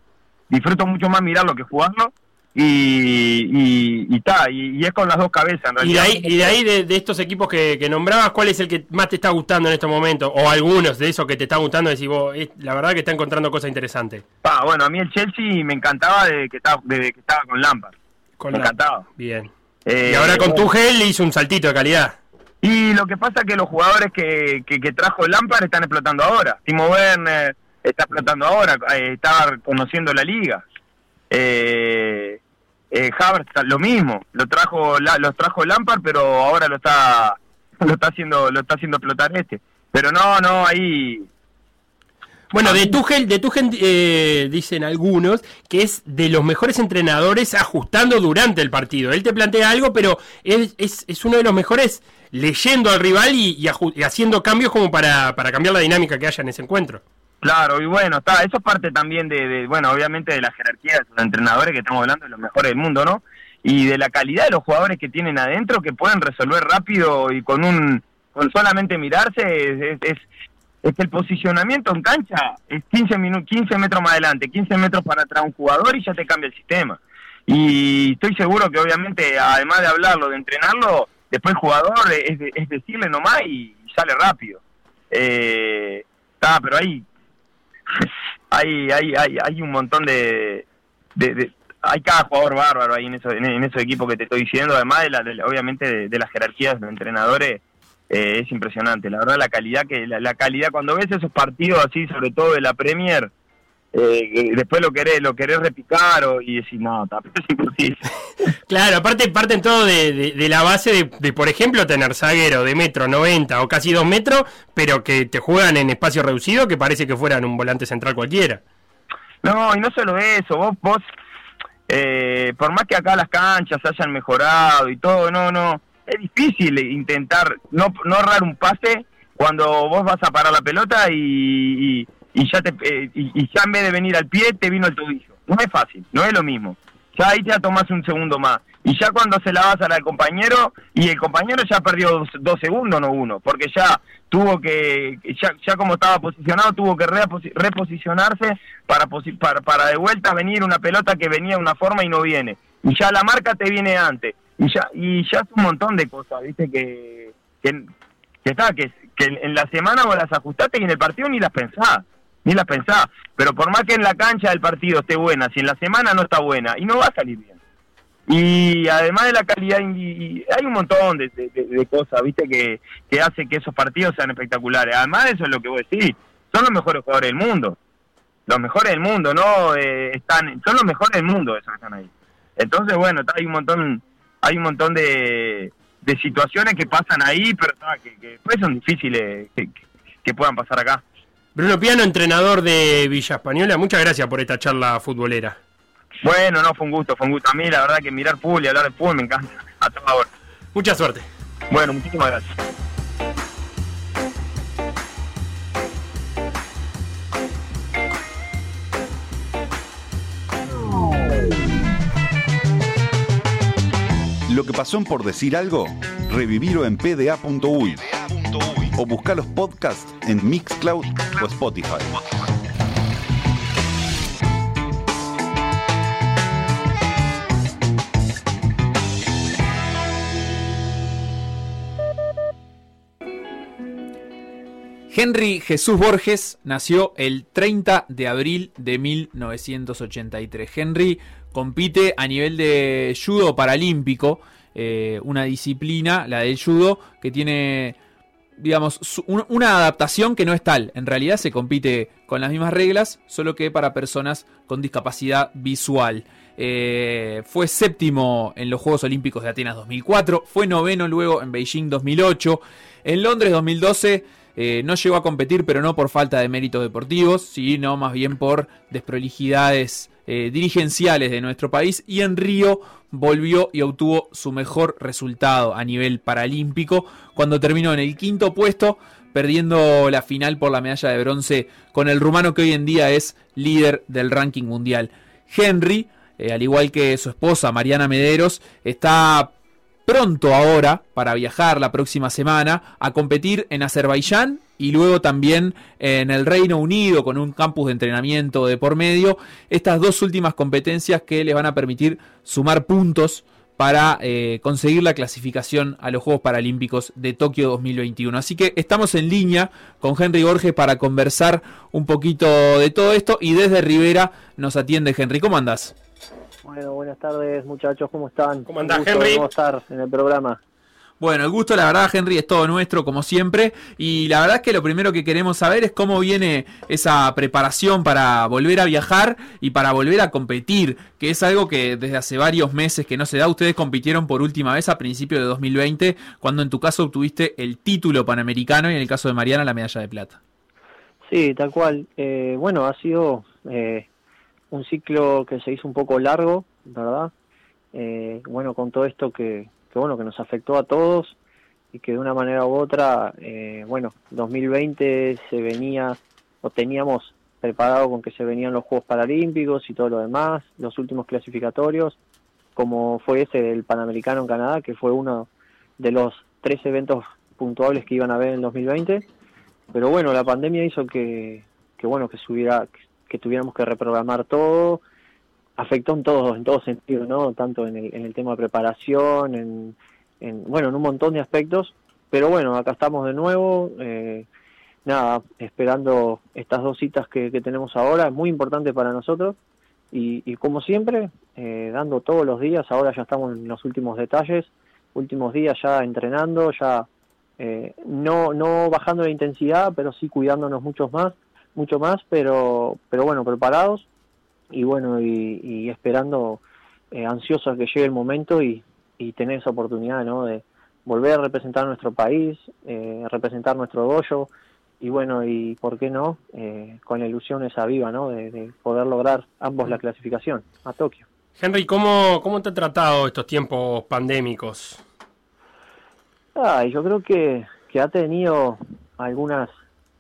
disfruto mucho más mirarlo que jugarlo. Y y está y, y, y es con las dos cabezas en realidad. Y de ahí, y de, ahí de, de estos equipos que, que nombrabas, ¿cuál es el que más te está gustando en estos momentos? O algunos de esos que te está gustando, decís vos, es, la verdad que está encontrando cosas interesantes. Ah, bueno, a mí el Chelsea me encantaba desde que estaba, desde que estaba con Lampard. Con me Lampard. Encantaba. Bien. Eh, y ahora con bueno. Tuchel le hizo un saltito de calidad. Y lo que pasa es que los jugadores que, que, que trajo Lampard están explotando ahora. Timo Werner está explotando ahora, está conociendo la liga. Eh, eh, Havertz lo mismo, lo trajo la, los trajo Lampard, pero ahora lo está lo está haciendo lo está haciendo explotar este. Pero no, no, ahí. Bueno, de Tuchel, de Tuchel eh, dicen algunos que es de los mejores entrenadores ajustando durante el partido. Él te plantea algo, pero es es, es uno de los mejores leyendo al rival y, y, aju- y haciendo cambios como para, para cambiar la dinámica que haya en ese encuentro. Claro, y bueno, está, eso es parte también de, de, bueno, obviamente de la jerarquía de los entrenadores, que estamos hablando de los mejores del mundo, ¿no? Y de la calidad de los jugadores que tienen adentro, que pueden resolver rápido y con un con solamente mirarse, es, es, es que el posicionamiento en cancha es quince, minu- quince metros más adelante, quince metros para atrás un jugador y ya te cambia el sistema. Y estoy seguro que obviamente, además de hablarlo, de entrenarlo, después el jugador es, es decirle nomás y sale rápido. Eh, está, pero ahí... Hay, hay, hay, hay un montón de, de, de hay cada jugador bárbaro ahí en esos, en esos equipos que te estoy diciendo, además de la, de, obviamente de, de las jerarquías de los entrenadores. Eh, es impresionante, la verdad, la calidad que la, la calidad cuando ves esos partidos así, sobre todo de la Premier, eh, después lo querés lo querés repicar o, y decís no, es imposible. Claro, aparte parten todo de, de, de la base de, de por ejemplo tener zaguero de metro noventa o casi dos metros, pero que te juegan en espacio reducido, que parece que fueran un volante central cualquiera. No, y no solo eso, vos vos eh, por más que acá las canchas hayan mejorado y todo, no no es difícil intentar no no errar un pase cuando vos vas a parar la pelota y, y y ya te eh, y, y ya en vez de venir al pie te vino el tobillo. No es fácil, no es lo mismo. Ya ahí te tomás un segundo más. Y ya cuando se la vas al compañero, y el compañero ya perdió dos, dos segundos, no uno, porque ya tuvo que, ya, ya como estaba posicionado, tuvo que reapos- reposicionarse para, posi- para para de vuelta venir una pelota que venía de una forma y no viene. Y ya la marca te viene antes. Y ya y ya es un montón de cosas, viste, que, que, que está, que, que en la semana vos las ajustaste y en el partido ni las pensás. Ni la pensás, pero por más que en la cancha del partido esté buena, si en la semana no está buena, y no va a salir bien. Y además de la calidad, y hay un montón de, de, de cosas, viste, que, que hace que esos partidos sean espectaculares. Además de eso es lo que vos decís, son los mejores jugadores del mundo, los mejores del mundo, no eh, están, son los mejores del mundo esos que están ahí. Entonces bueno, hay un montón, hay un montón de, de situaciones que pasan ahí, pero que, que después son difíciles que, que puedan pasar acá. Bruno Piano, entrenador de Villa Española, muchas gracias por esta charla futbolera. Bueno, no, fue un gusto, fue un gusto. A mí la verdad que mirar fútbol y hablar de fútbol me encanta, a toda hora. Mucha suerte. Bueno, muchísimas gracias. Lo que pasó por decir algo, revivirlo en p d a punto u i. O busca los podcasts en Mixcloud o Spotify. Henry Jesús Borges nació el treinta de abril de mil novecientos ochenta y tres. Henry compite a nivel de judo paralímpico, eh, una disciplina, la del judo, que tiene, digamos, su, un, una adaptación que no es tal. En realidad se compite con las mismas reglas, solo que para personas con discapacidad visual. Eh, fue séptimo en los Juegos Olímpicos de Atenas dos mil cuatro, fue noveno luego en Beijing dos mil ocho, en Londres dos mil doce eh, no llegó a competir, pero no por falta de méritos deportivos, sino más bien por desprolijidades eh, dirigenciales de nuestro país, y en Río volvió y obtuvo su mejor resultado a nivel paralímpico, cuando terminó en el quinto puesto, perdiendo la final por la medalla de bronce con el rumano que hoy en día es líder del ranking mundial. Henry, Eh, al igual que su esposa Mariana Mederos, está pronto ahora para viajar la próxima semana a competir en Azerbaiyán y luego también en el Reino Unido con un campus de entrenamiento de por medio. Estas dos últimas competencias que les van a permitir sumar puntos para eh, conseguir la clasificación a los Juegos Paralímpicos de Tokio dos mil veintiuno. Así que estamos en línea con Henry Borges para conversar un poquito de todo esto, y desde Rivera nos atiende Henry. ¿Cómo andás? Bueno, buenas tardes muchachos, ¿cómo están? ¿Cómo andás, Henry? ¿Cómo estar en el programa? Bueno, el gusto, la verdad, Henry, es todo nuestro, como siempre. Y la verdad es que lo primero que queremos saber es cómo viene esa preparación para volver a viajar y para volver a competir, que es algo que desde hace varios meses que no se da. Ustedes compitieron por última vez a principios de dos mil veinte, cuando en tu caso obtuviste el título panamericano y en el caso de Mariana la medalla de plata. Sí, tal cual. Eh, bueno, ha sido... Eh... un ciclo que se hizo un poco largo, ¿verdad? Eh, bueno, con todo esto que, que bueno que nos afectó a todos y que de una manera u otra, eh, bueno, dos mil veinte se venía, o teníamos preparado con que se venían los Juegos Paralímpicos y todo lo demás, los últimos clasificatorios, como fue ese del Panamericano en Canadá, que fue uno de los tres eventos puntuables que iban a haber en dos mil veinte, pero bueno, la pandemia hizo que, que bueno, que subiera... que tuviéramos que reprogramar todo, afectó en todos, en todos sentidos, ¿no? Tanto en el, en el tema de preparación, en, en bueno, en un montón de aspectos, pero bueno, acá estamos de nuevo, eh, nada, esperando estas dos citas que, que tenemos ahora, es muy importante para nosotros, y, y como siempre, eh, dando todos los días, ahora ya estamos en los últimos detalles, últimos días ya entrenando, ya eh, no, no bajando la intensidad, pero sí cuidándonos mucho más, mucho más, pero pero bueno, preparados y bueno, y, y esperando, eh, ansiosos a que llegue el momento y, y tener esa oportunidad, ¿no? De volver a representar nuestro país, eh, representar nuestro dojo y bueno, y por qué no, eh, con la ilusión esa viva, ¿no? De, de poder lograr ambos la clasificación a Tokio. Henry, ¿cómo, cómo te ha tratado estos tiempos pandémicos? Ah, yo creo que, que ha tenido algunas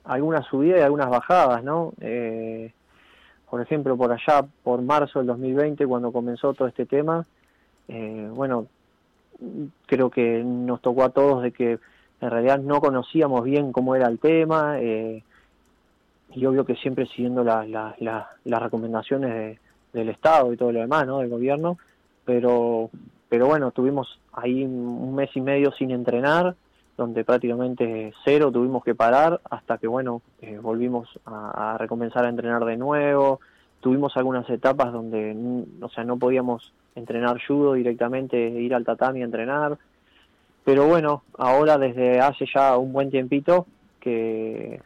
algunas subidas y algunas bajadas, ¿no? Eh, por ejemplo, por allá, por marzo del dos mil veinte, cuando comenzó todo este tema, eh, bueno, creo que nos tocó a todos de que en realidad no conocíamos bien cómo era el tema, eh, y obvio que siempre siguiendo la, la, la, las recomendaciones de, del Estado y todo lo demás, ¿no? Del gobierno, pero, pero bueno, tuvimos ahí un mes y medio sin entrenar, donde prácticamente cero, tuvimos que parar hasta que, bueno, eh, volvimos a, a recomenzar a entrenar de nuevo. Tuvimos algunas etapas donde, o sea, no podíamos entrenar judo directamente, ir al tatami a entrenar. Pero bueno, ahora desde hace ya un buen tiempito que,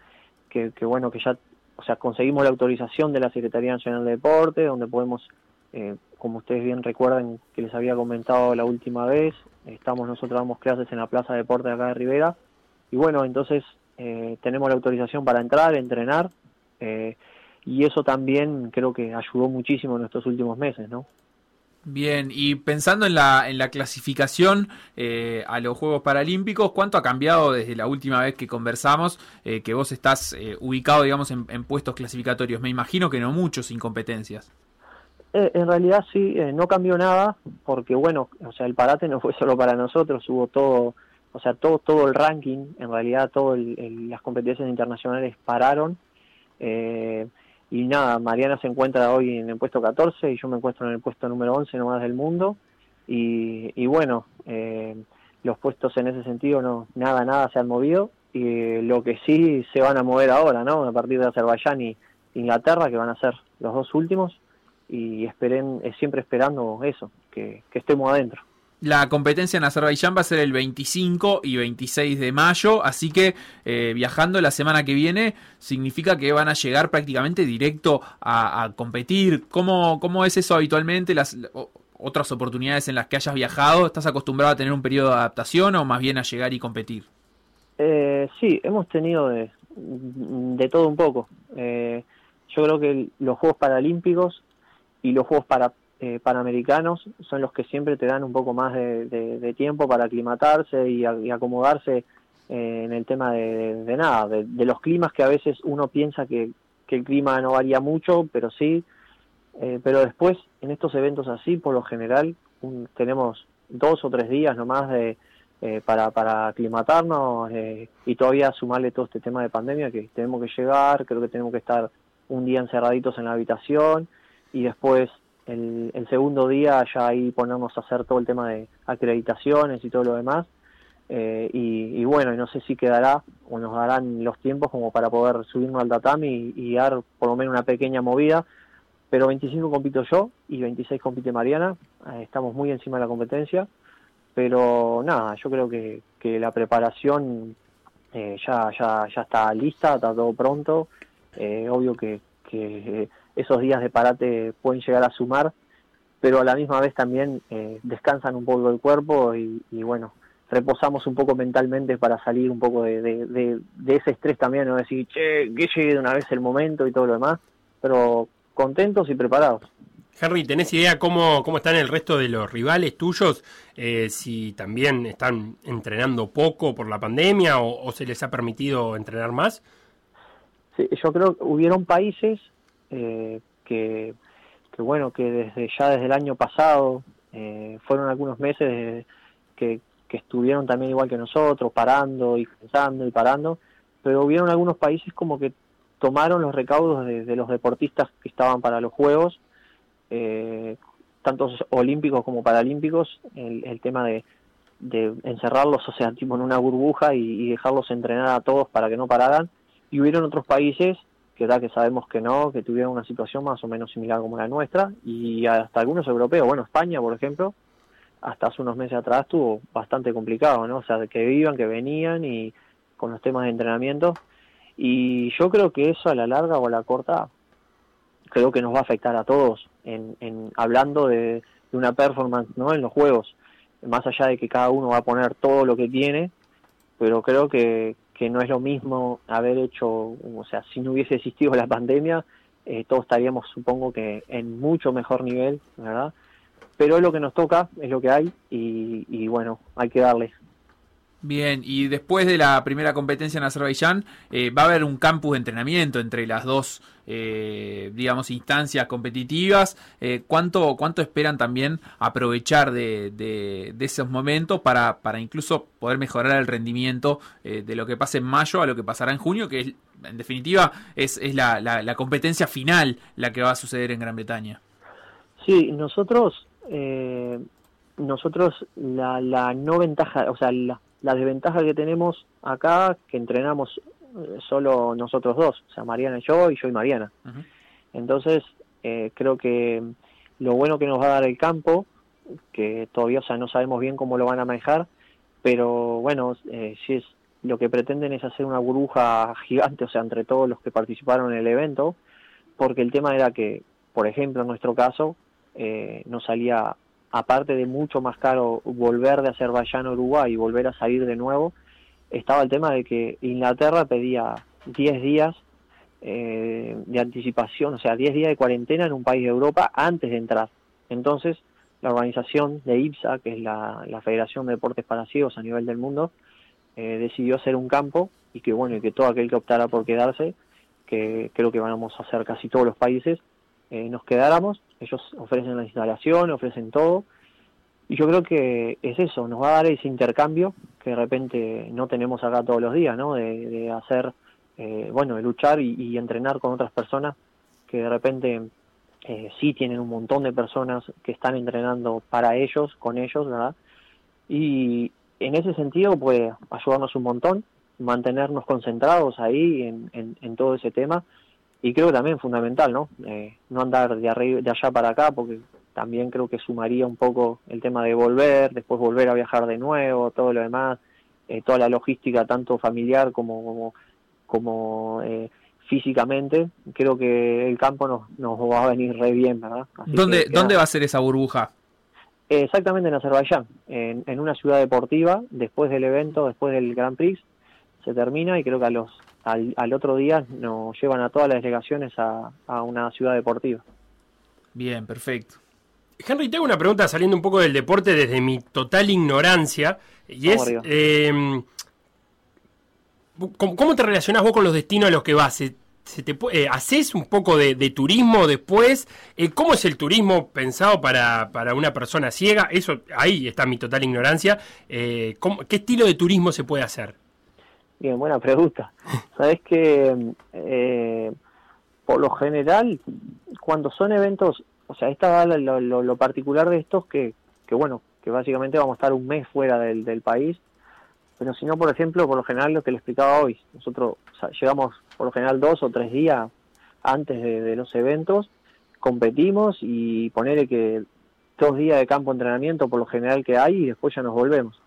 que, que bueno, que ya, o sea, conseguimos la autorización de la Secretaría Nacional de Deporte, donde podemos, eh, como ustedes bien recuerdan que les había comentado la última vez, estamos nosotros damos clases en la Plaza de Deportes de acá de Rivera, y bueno, entonces eh, tenemos la autorización para entrar, entrenar, eh, y eso también creo que ayudó muchísimo en estos últimos meses, ¿no? Bien, y pensando en la en la clasificación eh, a los Juegos Paralímpicos, ¿cuánto ha cambiado desde la última vez que conversamos, eh, que vos estás eh, ubicado, digamos, en, en puestos clasificatorios? Me imagino que no mucho, sin competencias. Eh, en realidad sí, eh, no cambió nada, porque bueno, o sea, el parate no fue solo para nosotros, hubo todo, o sea, todo todo el ranking, en realidad todas las competencias internacionales pararon, eh, y nada, Mariana se encuentra hoy en el puesto catorce y yo me encuentro en el puesto número once nomás del mundo, y, y bueno, eh, los puestos en ese sentido no nada, nada se han movido, y lo que sí se van a mover ahora, ¿no? A partir de Azerbaiyán y Inglaterra, que van a ser los dos últimos, y esperen, siempre esperando eso, que, que estemos adentro. La competencia en Azerbaiyán va a ser el veinticinco y veintiséis de mayo, así que eh, viajando la semana que viene significa que van a llegar prácticamente directo a, a competir. ¿Cómo, cómo es eso habitualmente? Las otras oportunidades en las que hayas viajado, ¿estás acostumbrado a tener un periodo de adaptación o más bien a llegar y competir? Eh, sí, hemos tenido de, de todo un poco. Eh, yo creo que los Juegos Paralímpicos y los Juegos para, eh, Panamericanos son los que siempre te dan un poco más de, de, de tiempo para aclimatarse y, a, y acomodarse eh, en el tema de, de, de nada, de, de los climas, que a veces uno piensa que, que el clima no varía mucho, pero sí. Eh, pero después, en estos eventos así, por lo general, un, tenemos dos o tres días nomás de... Eh, para, para aclimatarnos eh, y todavía sumarle todo este tema de pandemia, que tenemos que llegar, creo que tenemos que estar un día encerraditos en la habitación y después el, el segundo día ya ahí ponernos a hacer todo el tema de acreditaciones y todo lo demás eh, y, y bueno, no sé si quedará o nos darán los tiempos como para poder subirnos al tatami y, y dar por lo menos una pequeña movida, pero veinticinco compito yo y veintiséis compite Mariana, eh, estamos muy encima de la competencia. Pero nada, yo creo que, que la preparación eh, ya, ya, ya está lista, está todo pronto. Eh, obvio que, que esos días de parate pueden llegar a sumar, pero a la misma vez también eh, descansan un poco el cuerpo y, y bueno, reposamos un poco mentalmente para salir un poco de, de, de, de ese estrés también, no decir, che, que llegue de una vez el momento y todo lo demás, pero contentos y preparados. Henry, ¿tenés idea cómo, cómo están el resto de los rivales tuyos? Eh, si también están entrenando poco por la pandemia o, o se les ha permitido entrenar más. Sí, yo creo que hubieron países eh, que, que bueno, que desde ya desde el año pasado eh, fueron algunos meses de, que, que estuvieron también igual que nosotros, parando y pensando y parando, pero hubieron algunos países como que tomaron los recaudos de, de los deportistas que estaban para los Juegos, Eh, tanto olímpicos como paralímpicos, el, el tema de, de encerrarlos, o sea, tipo en una burbuja y, y dejarlos entrenar a todos para que no pararan, y hubieron otros países que tal que sabemos que no, que tuvieron una situación más o menos similar como la nuestra, y hasta algunos europeos, bueno, España por ejemplo, hasta hace unos meses atrás estuvo bastante complicado, ¿no? O sea, que vivan, que venían y con los temas de entrenamiento, y yo creo que eso a la larga o a la corta creo que nos va a afectar a todos, en, en hablando de, de una performance, ¿no? En los Juegos, más allá de que cada uno va a poner todo lo que tiene, pero creo que, que no es lo mismo haber hecho, o sea, si no hubiese existido la pandemia, eh, todos estaríamos, supongo que, en mucho mejor nivel, ¿verdad? Pero es lo que nos toca, es lo que hay, y, y bueno, hay que darle. Bien, y después de la primera competencia en Azerbaiyán, eh, va a haber un campus de entrenamiento entre las dos, eh, digamos, instancias competitivas. Eh, ¿cuánto, cuánto esperan también aprovechar de, de, de esos momentos para, para incluso poder mejorar el rendimiento eh, de lo que pase en mayo a lo que pasará en junio, que es, en definitiva es, es la, la, la competencia final la que va a suceder en Gran Bretaña? Sí, nosotros, eh, nosotros la, la no ventaja, o sea, la... La desventaja que tenemos acá, que entrenamos solo nosotros dos, o sea, Mariana y yo, y yo y Mariana. Uh-huh. Entonces, eh, creo que lo bueno que nos va a dar el campo, que todavía, o sea, no sabemos bien cómo lo van a manejar, pero bueno, eh, si es, lo que pretenden es hacer una burbuja gigante, o sea, entre todos los que participaron en el evento, porque el tema era que, por ejemplo, en nuestro caso, eh, nos salía... aparte de mucho más caro volver de Azerbaiyán a Uruguay y volver a salir de nuevo, estaba el tema de que Inglaterra pedía diez días eh, de anticipación, o sea, diez días de cuarentena en un país de Europa antes de entrar. Entonces, la organización de IPSA, que es la, la Federación de Deportes para Ciegos a nivel del mundo, eh, decidió hacer un campo y que, bueno, y que todo aquel que optara por quedarse, que creo que vamos a hacer casi todos los países, Eh, nos quedáramos. Ellos ofrecen la instalación, ofrecen todo, y yo creo que es eso, nos va a dar ese intercambio que de repente no tenemos acá todos los días, ¿no? De, de hacer, eh, bueno, de luchar y, y entrenar con otras personas que de repente eh, sí tienen un montón de personas que están entrenando para ellos, con ellos, ¿verdad? Y en ese sentido puede ayudarnos un montón, mantenernos concentrados ahí en, en, en todo ese tema, y creo que también es fundamental, ¿no? Eh, no andar de, arriba, de allá para acá, porque también creo que sumaría un poco el tema de volver, después volver a viajar de nuevo, todo lo demás, eh, toda la logística, tanto familiar como, como, como eh, físicamente. Creo que el campo nos, nos va a venir re bien, ¿verdad? Así ¿Dónde, que, que ¿dónde va a ser esa burbuja? Exactamente en Azerbaiyán, en, en una ciudad deportiva, después del evento, después del Grand Prix, se termina y creo que a los, al, al otro día nos llevan a todas las delegaciones a, a una ciudad deportiva. Bien, perfecto. Henry, tengo una pregunta saliendo un poco del deporte desde mi total ignorancia, y es, eh, ¿cómo, ¿cómo te relacionás vos con los destinos a los que vas? ¿Se, se te, eh, ¿Hacés un poco de, de turismo después? Eh, ¿Cómo es el turismo pensado para, para una persona ciega? Eso, ahí está mi total ignorancia. Eh, ¿Qué estilo de turismo se puede hacer? Bien, buena pregunta. Sabés que, eh, por lo general, cuando son eventos... O sea, esta lo, lo, lo particular de estos que, que, bueno, que básicamente vamos a estar un mes fuera del, del país. Pero si no, por ejemplo, por lo general lo que le explicaba hoy, nosotros o sea, llegamos por lo general dos o tres días antes de, de los eventos, competimos y ponerle que dos días de campo de entrenamiento por lo general que hay y después ya nos volvemos.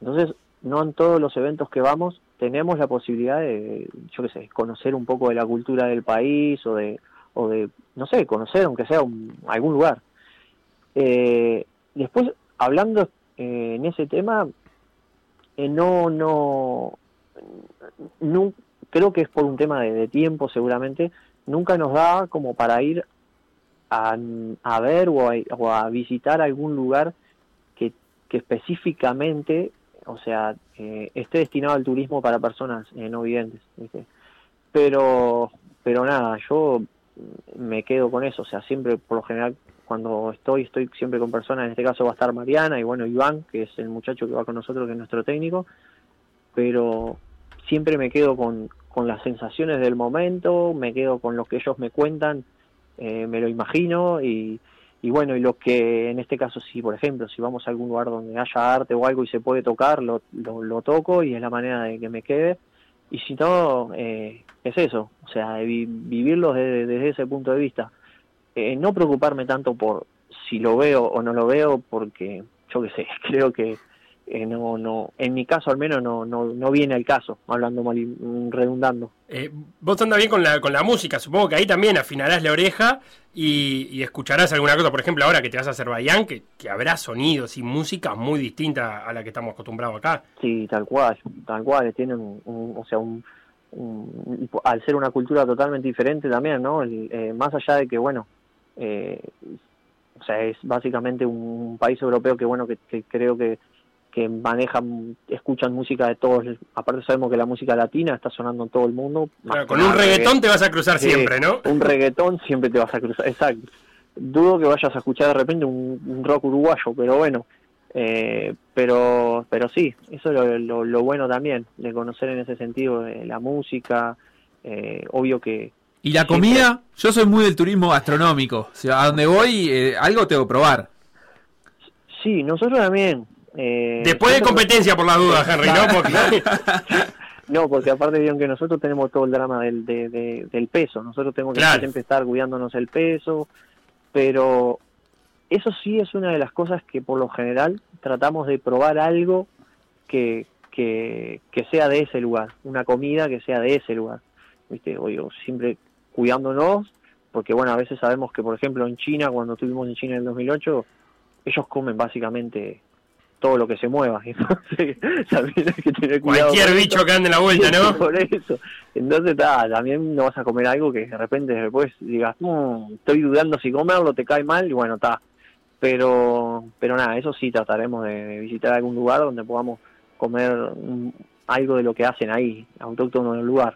Entonces, no en todos los eventos que vamos tenemos la posibilidad de, yo qué sé, conocer un poco de la cultura del país o de... o de, no sé, conocer, aunque sea un, algún lugar. Eh, después, hablando eh, en ese tema, eh, no, no, no, creo que es por un tema de, de tiempo seguramente, nunca nos da como para ir a, a ver o a, o a visitar algún lugar que, que específicamente, o sea, eh, esté destinado al turismo para personas eh, no videntes, ¿viste? Pero, pero nada, yo... me quedo con eso, o sea, siempre por lo general cuando estoy, estoy siempre con personas, en este caso va a estar Mariana y bueno, Iván, que es el muchacho que va con nosotros, que es nuestro técnico, pero siempre me quedo con, con las sensaciones del momento, me quedo con lo que ellos me cuentan, eh, me lo imagino y, y bueno, y lo que en este caso, si por ejemplo, si vamos a algún lugar donde haya arte o algo y se puede tocar, lo, lo, lo toco y es la manera de que me quede. Y si no, eh, es eso, o sea, vi, vivirlo desde, desde ese punto de vista. Eh, no preocuparme tanto por si lo veo o no lo veo, porque yo qué sé, creo que eh, no, no, en mi caso al menos no, no, no viene al caso, hablando mal y redundando. Eh, vos andás bien con la, con la música, supongo que ahí también afinarás la oreja y, y escucharás alguna cosa, por ejemplo, ahora que te vas a Azerbaiyán, que, que habrá sonidos y músicas muy distintas a la que estamos acostumbrados acá. Sí, tal cual, tal cual, tienen un, un o sea, un, un, al ser una cultura totalmente diferente también, ¿no? El, eh, más allá de que, bueno, eh, o sea, es básicamente un país europeo que, bueno, que, que creo que que manejan, escuchan música de todos, aparte sabemos que la música latina está sonando en todo el mundo. Claro, con un reggaetón regga- te vas a cruzar eh, siempre, ¿no? Un reggaetón siempre te vas a cruzar, exacto. Dudo que vayas a escuchar de repente un, un rock uruguayo, pero bueno, eh, pero pero sí, eso es lo, lo, lo bueno también, de conocer en ese sentido eh, la música, eh, obvio que... ¿Y la comida? Siempre... Yo soy muy del turismo gastronómico, o sea, a donde voy eh, algo tengo que probar. Sí, nosotros también... Eh, Después de competencia por la duda, Henry, ¿no? Porque... no, porque aparte vieron que nosotros tenemos todo el drama del, de, de, del peso, nosotros tenemos que claro. siempre estar cuidándonos el peso, pero eso sí es una de las cosas que por lo general tratamos de probar algo que que, que sea de ese lugar, una comida que sea de ese lugar, ¿viste? Oigo, siempre cuidándonos, porque bueno, a veces sabemos que por ejemplo en China, cuando estuvimos en China en el dos mil ocho, ellos comen básicamente... todo lo que se mueva, entonces también hay que tener cuidado. Cualquier bicho que ande en la vuelta, ¿no? Por eso, entonces ta, también no vas a comer algo que de repente después digas, mmm, estoy dudando si comerlo, te cae mal, y bueno, está. Pero pero nada, eso sí, trataremos de visitar algún lugar donde podamos comer algo de lo que hacen ahí, autóctono del lugar.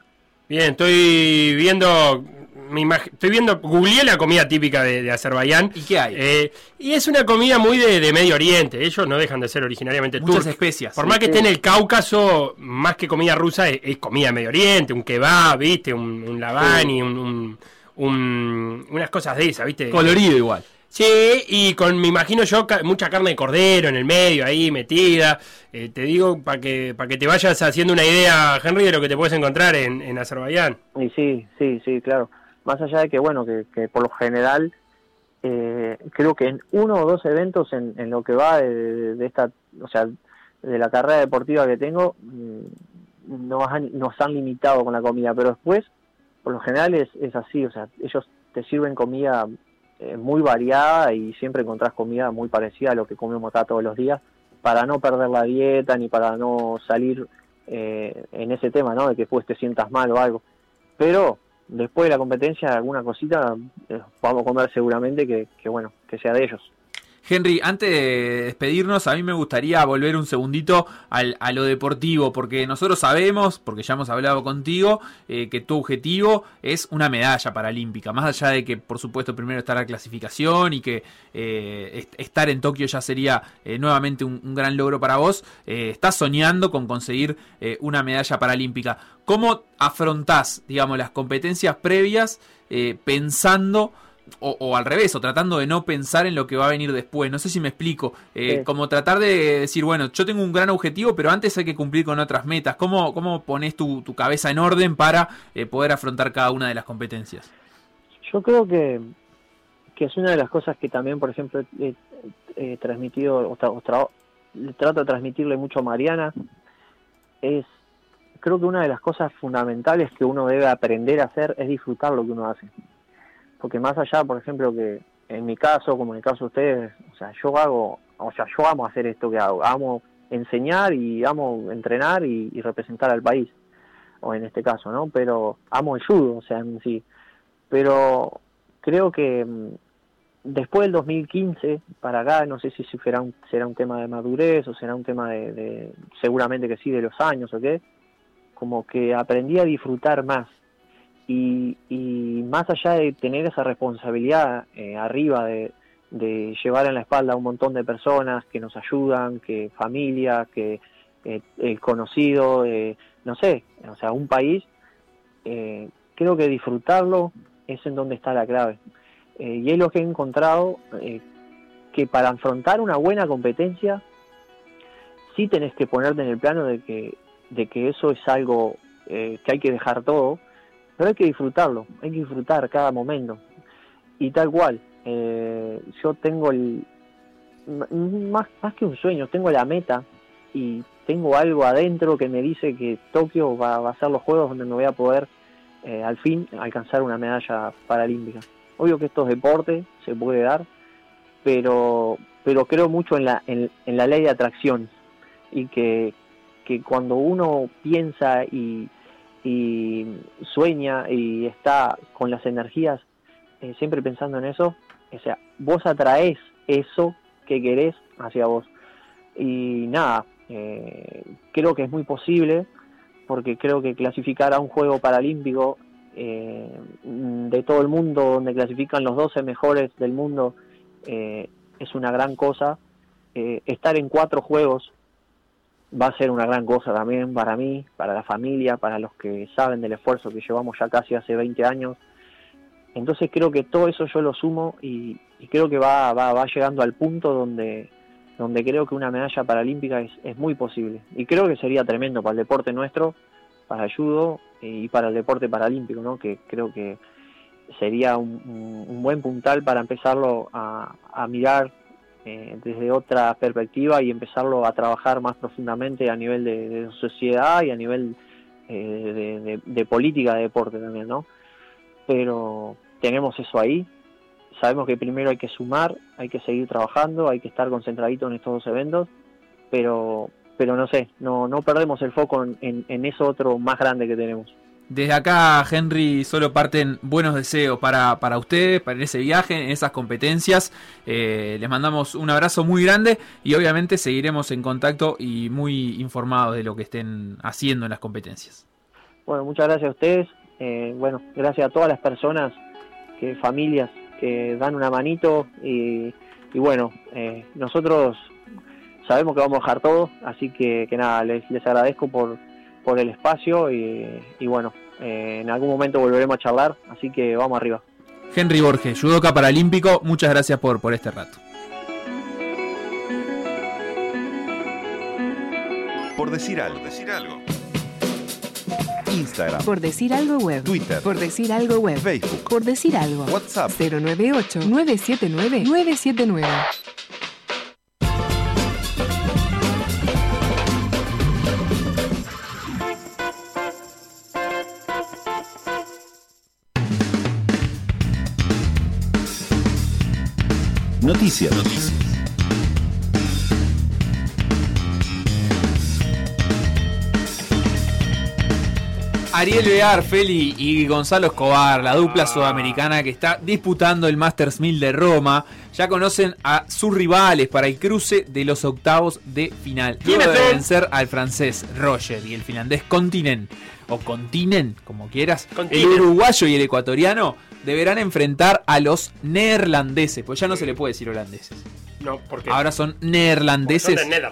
Bien, estoy viendo... Me imag- estoy viendo, googleé la comida típica de, de Azerbaiyán. ¿Y qué hay? Eh, y es una comida muy de, de Medio Oriente. Ellos no dejan de ser originariamente turcos. Muchas especias. Por más que esté en el Cáucaso, más que comida rusa, es, es comida de Medio Oriente. Un kebab, ¿viste? Un, un lavani, sí. un, un, un, unas cosas de esas, ¿viste? Colorido igual. Sí, y con, me imagino yo, mucha carne de cordero en el medio, ahí metida. Eh, te digo, para que para que te vayas haciendo una idea, Henry, de lo que te puedes encontrar en, en Azerbaiyán. Y sí, sí, sí, claro. Más allá de que, bueno, que, que por lo general, eh, creo que en uno o dos eventos en, en lo que va de, de esta, o sea, de la carrera deportiva que tengo, nos han, nos han limitado con la comida, pero después, por lo general es, es así, o sea, ellos te sirven comida muy variada y siempre encontrás comida muy parecida a lo que comemos acá todos los días, para no perder la dieta ni para no salir eh, en ese tema, ¿no? De que después te sientas mal o algo. Pero después de la competencia, alguna cosita eh, vamos a comer seguramente que, que, bueno, que sea de ellos. Henry, antes de despedirnos, a mí me gustaría volver un segundito al, a lo deportivo, porque nosotros sabemos, porque ya hemos hablado contigo, eh, que tu objetivo es una medalla paralímpica, más allá de que, por supuesto, primero estar a la clasificación y que eh, estar en Tokio ya sería eh, nuevamente un, un gran logro para vos, eh, estás soñando con conseguir eh, una medalla paralímpica. ¿Cómo afrontás, digamos, las competencias previas eh, pensando... O, o al revés, o tratando de no pensar en lo que va a venir después? No sé si me explico. Eh, sí. Como tratar de decir, bueno, yo tengo un gran objetivo, pero antes hay que cumplir con otras metas. ¿Cómo, cómo pones tu, tu cabeza en orden para eh, poder afrontar cada una de las competencias? Yo creo que, que es una de las cosas que también, por ejemplo, he, he transmitido, o tra, o tra, trato de transmitirle mucho a Mariana. Es, creo que una de las cosas fundamentales que uno debe aprender a hacer es disfrutar lo que uno hace. Porque más allá, por ejemplo, que en mi caso, como en el caso de ustedes, o sea, yo hago, o sea, yo amo hacer esto que hago, amo enseñar y amo entrenar y, y representar al país, o en este caso, ¿no? Pero amo el judo, o sea, en sí. Pero creo que después del dos mil quince para acá, no sé si será un, será un tema de madurez o será un tema de, de, seguramente que sí, de los años o qué, como que aprendí a disfrutar más. Y, y más allá de tener esa responsabilidad eh, arriba de, de llevar en la espalda a un montón de personas que nos ayudan, que familia, que eh, el conocido, eh, no sé, o sea, un país, eh, creo que disfrutarlo es en donde está la clave. Eh, y es lo que he encontrado, eh, que para afrontar una buena competencia, sí tenés que ponerte en el plano de que, de que eso es algo eh, que hay que dejar todo, pero hay que disfrutarlo, hay que disfrutar cada momento. Y tal cual, eh, yo tengo el más, más que un sueño, tengo la meta y tengo algo adentro que me dice que Tokio va, va a ser los juegos donde me voy a poder eh, al fin alcanzar una medalla paralímpica. Obvio que esto es deporte, se puede dar, pero pero creo mucho en la en, en la ley de atracción y que, que cuando uno piensa y y sueña y está con las energías eh, siempre pensando en eso, o sea, vos atraés eso que querés hacia vos. Y nada, eh, creo que es muy posible, porque creo que clasificar a un juego paralímpico eh, de todo el mundo, donde clasifican los doce mejores del mundo, eh, es una gran cosa. Eh, estar en cuatro juegos va a ser una gran cosa también para mí, para la familia, para los que saben del esfuerzo que llevamos ya casi hace veinte años. Entonces creo que todo eso yo lo sumo y, y creo que va, va, va llegando al punto donde, donde creo que una medalla paralímpica es, es muy posible. Y creo que sería tremendo para el deporte nuestro, para el judo y para el deporte paralímpico, ¿no? Que creo que sería un, un buen puntal para empezarlo a, a mirar desde otra perspectiva y empezarlo a trabajar más profundamente a nivel de, de sociedad y a nivel eh, de, de, de política de deporte también, ¿no? Pero tenemos eso ahí, sabemos que primero hay que sumar, hay que seguir trabajando, hay que estar concentradito en estos dos eventos, pero pero no sé, no no perdemos el foco en, en, en eso otro más grande que tenemos. Desde acá, Henry, solo parten buenos deseos para, para ustedes, para ese viaje, en esas competencias. Eh, les mandamos un abrazo muy grande y obviamente seguiremos en contacto y muy informados de lo que estén haciendo en las competencias. Bueno, muchas gracias a ustedes. Eh, bueno, gracias a todas las personas, que familias que dan una manito. Y, y bueno, eh, nosotros sabemos que vamos a dejar todo, así que, que nada, les, les agradezco por... por el espacio y, y bueno, eh, en algún momento volveremos a charlar, así que vamos arriba. Henry Borges, judoka paralímpico, muchas gracias por, por este rato. Por decir algo, decir algo. Instagram. Por decir algo web. Twitter. Por decir algo web. Facebook. Por decir algo. WhatsApp. cero nueve ocho, nueve siete nueve, nueve siete nueve. Noticias. Noticias. Ariel Bear, Feli y Gonzalo Escobar, la dupla sudamericana que está disputando el Masters mil de Roma, ya conocen a sus rivales para el cruce de los octavos de final. Luego de vencer al francés Rojer y el finlandés Continent, o Continent, como quieras, Continent. El uruguayo y el ecuatoriano deberán enfrentar a los neerlandeses, pues ya no se le puede decir holandeses. No, porque ahora son neerlandeses. Son de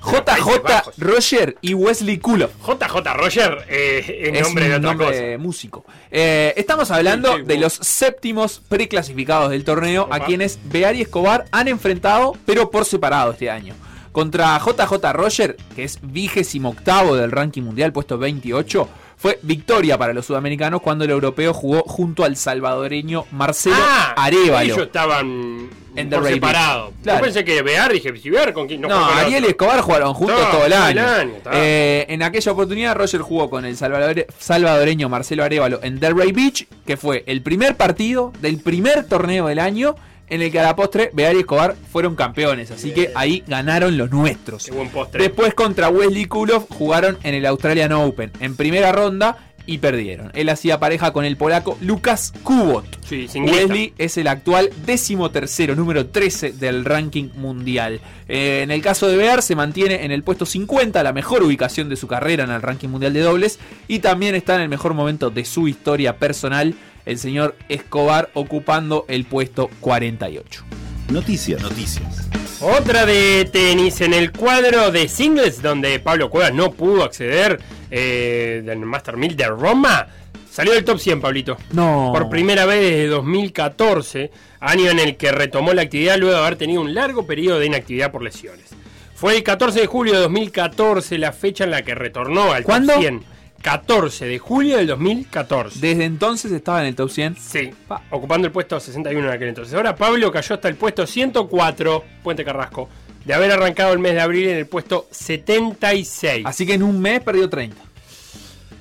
J J Rojer y Wesley Koolhof. J J Rojer eh, es nombre de otra nombre cosa. Músico. Eh, estamos hablando sí, sí, de los séptimos preclasificados del torneo, Opa. a quienes Bear y Escobar han enfrentado, pero por separado este año. Contra J J Rojer, que es vigésimo octavo del ranking mundial, puesto veintiocho. Fue victoria para los sudamericanos cuando el europeo jugó junto al salvadoreño Marcelo ah, Arévalo. Ellos estaban por separado. Claro. Yo pensé que Bear, dije, si Bear con quién. No, no Ariel y Escobar jugaron juntos no, todo el año. El año eh, en aquella oportunidad, Rojer jugó con el salvadore, salvadoreño Marcelo Arévalo en Delray Beach, que fue el primer partido del primer torneo del año, en el que a la postre Bear y Escobar fueron campeones, así que ahí ganaron los nuestros. Qué buen postre. Después contra Wesley Koolhof jugaron en el Australian Open en primera ronda y perdieron. Él hacía pareja con el polaco Lukasz Kubot. Sí, Wesley es el actual decimotercero, número trece del ranking mundial. Eh, en el caso de Bear se mantiene en el puesto cincuenta, la mejor ubicación de su carrera en el ranking mundial de dobles, y también está en el mejor momento de su historia personal, el señor Escobar ocupando el puesto cuarenta y ocho. Noticias. Noticias. Otra de tenis en el cuadro de singles, donde Pablo Cuevas no pudo acceder eh, del Master mil de Roma. Salió del top cien, Pablito. No. Por primera vez desde dos mil catorce, año en el que retomó la actividad luego de haber tenido un largo periodo de inactividad por lesiones. Fue el catorce de julio de dos mil catorce la fecha en la que retornó al ¿Cuándo? top cien. catorce de julio del dos mil catorce. Desde entonces estaba en el top cien. Sí, pa. ocupando el puesto sesenta y uno en aquel entonces. Ahora Pablo cayó hasta el puesto ciento cuatro, Puente Carrasco, de haber arrancado el mes de abril en el puesto setenta y seis. Así que en un mes perdió treinta.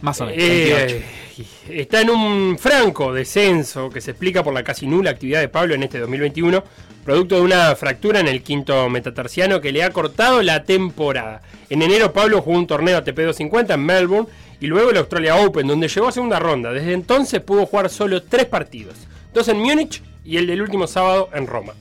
Más o menos. Eh, está en un franco descenso que se explica por la casi nula actividad de Pablo en este dos mil veintiuno, producto de una fractura en el quinto metatarsiano que le ha cortado la temporada. En enero Pablo jugó un torneo A T P doscientos cincuenta en Melbourne y luego el Australia Open, donde llegó a segunda ronda. Desde entonces pudo jugar solo tres partidos, dos en Múnich y el del último sábado en Roma.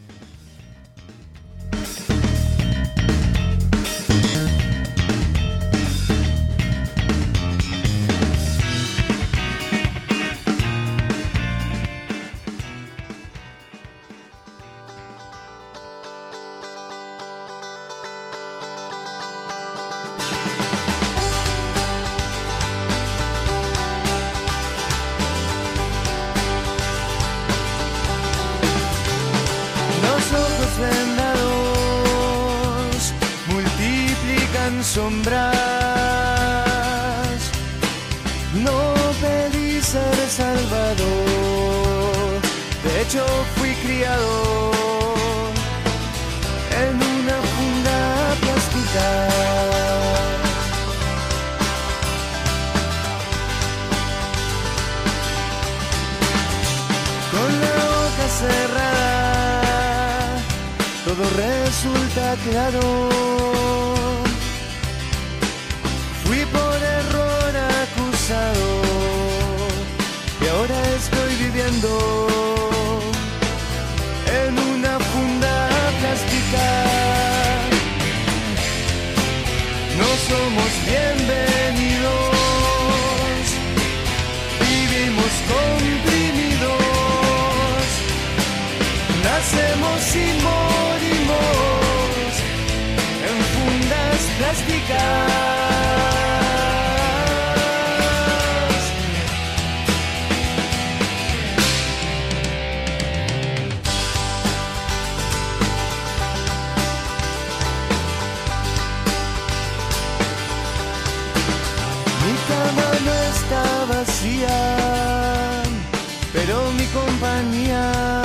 mi compañía.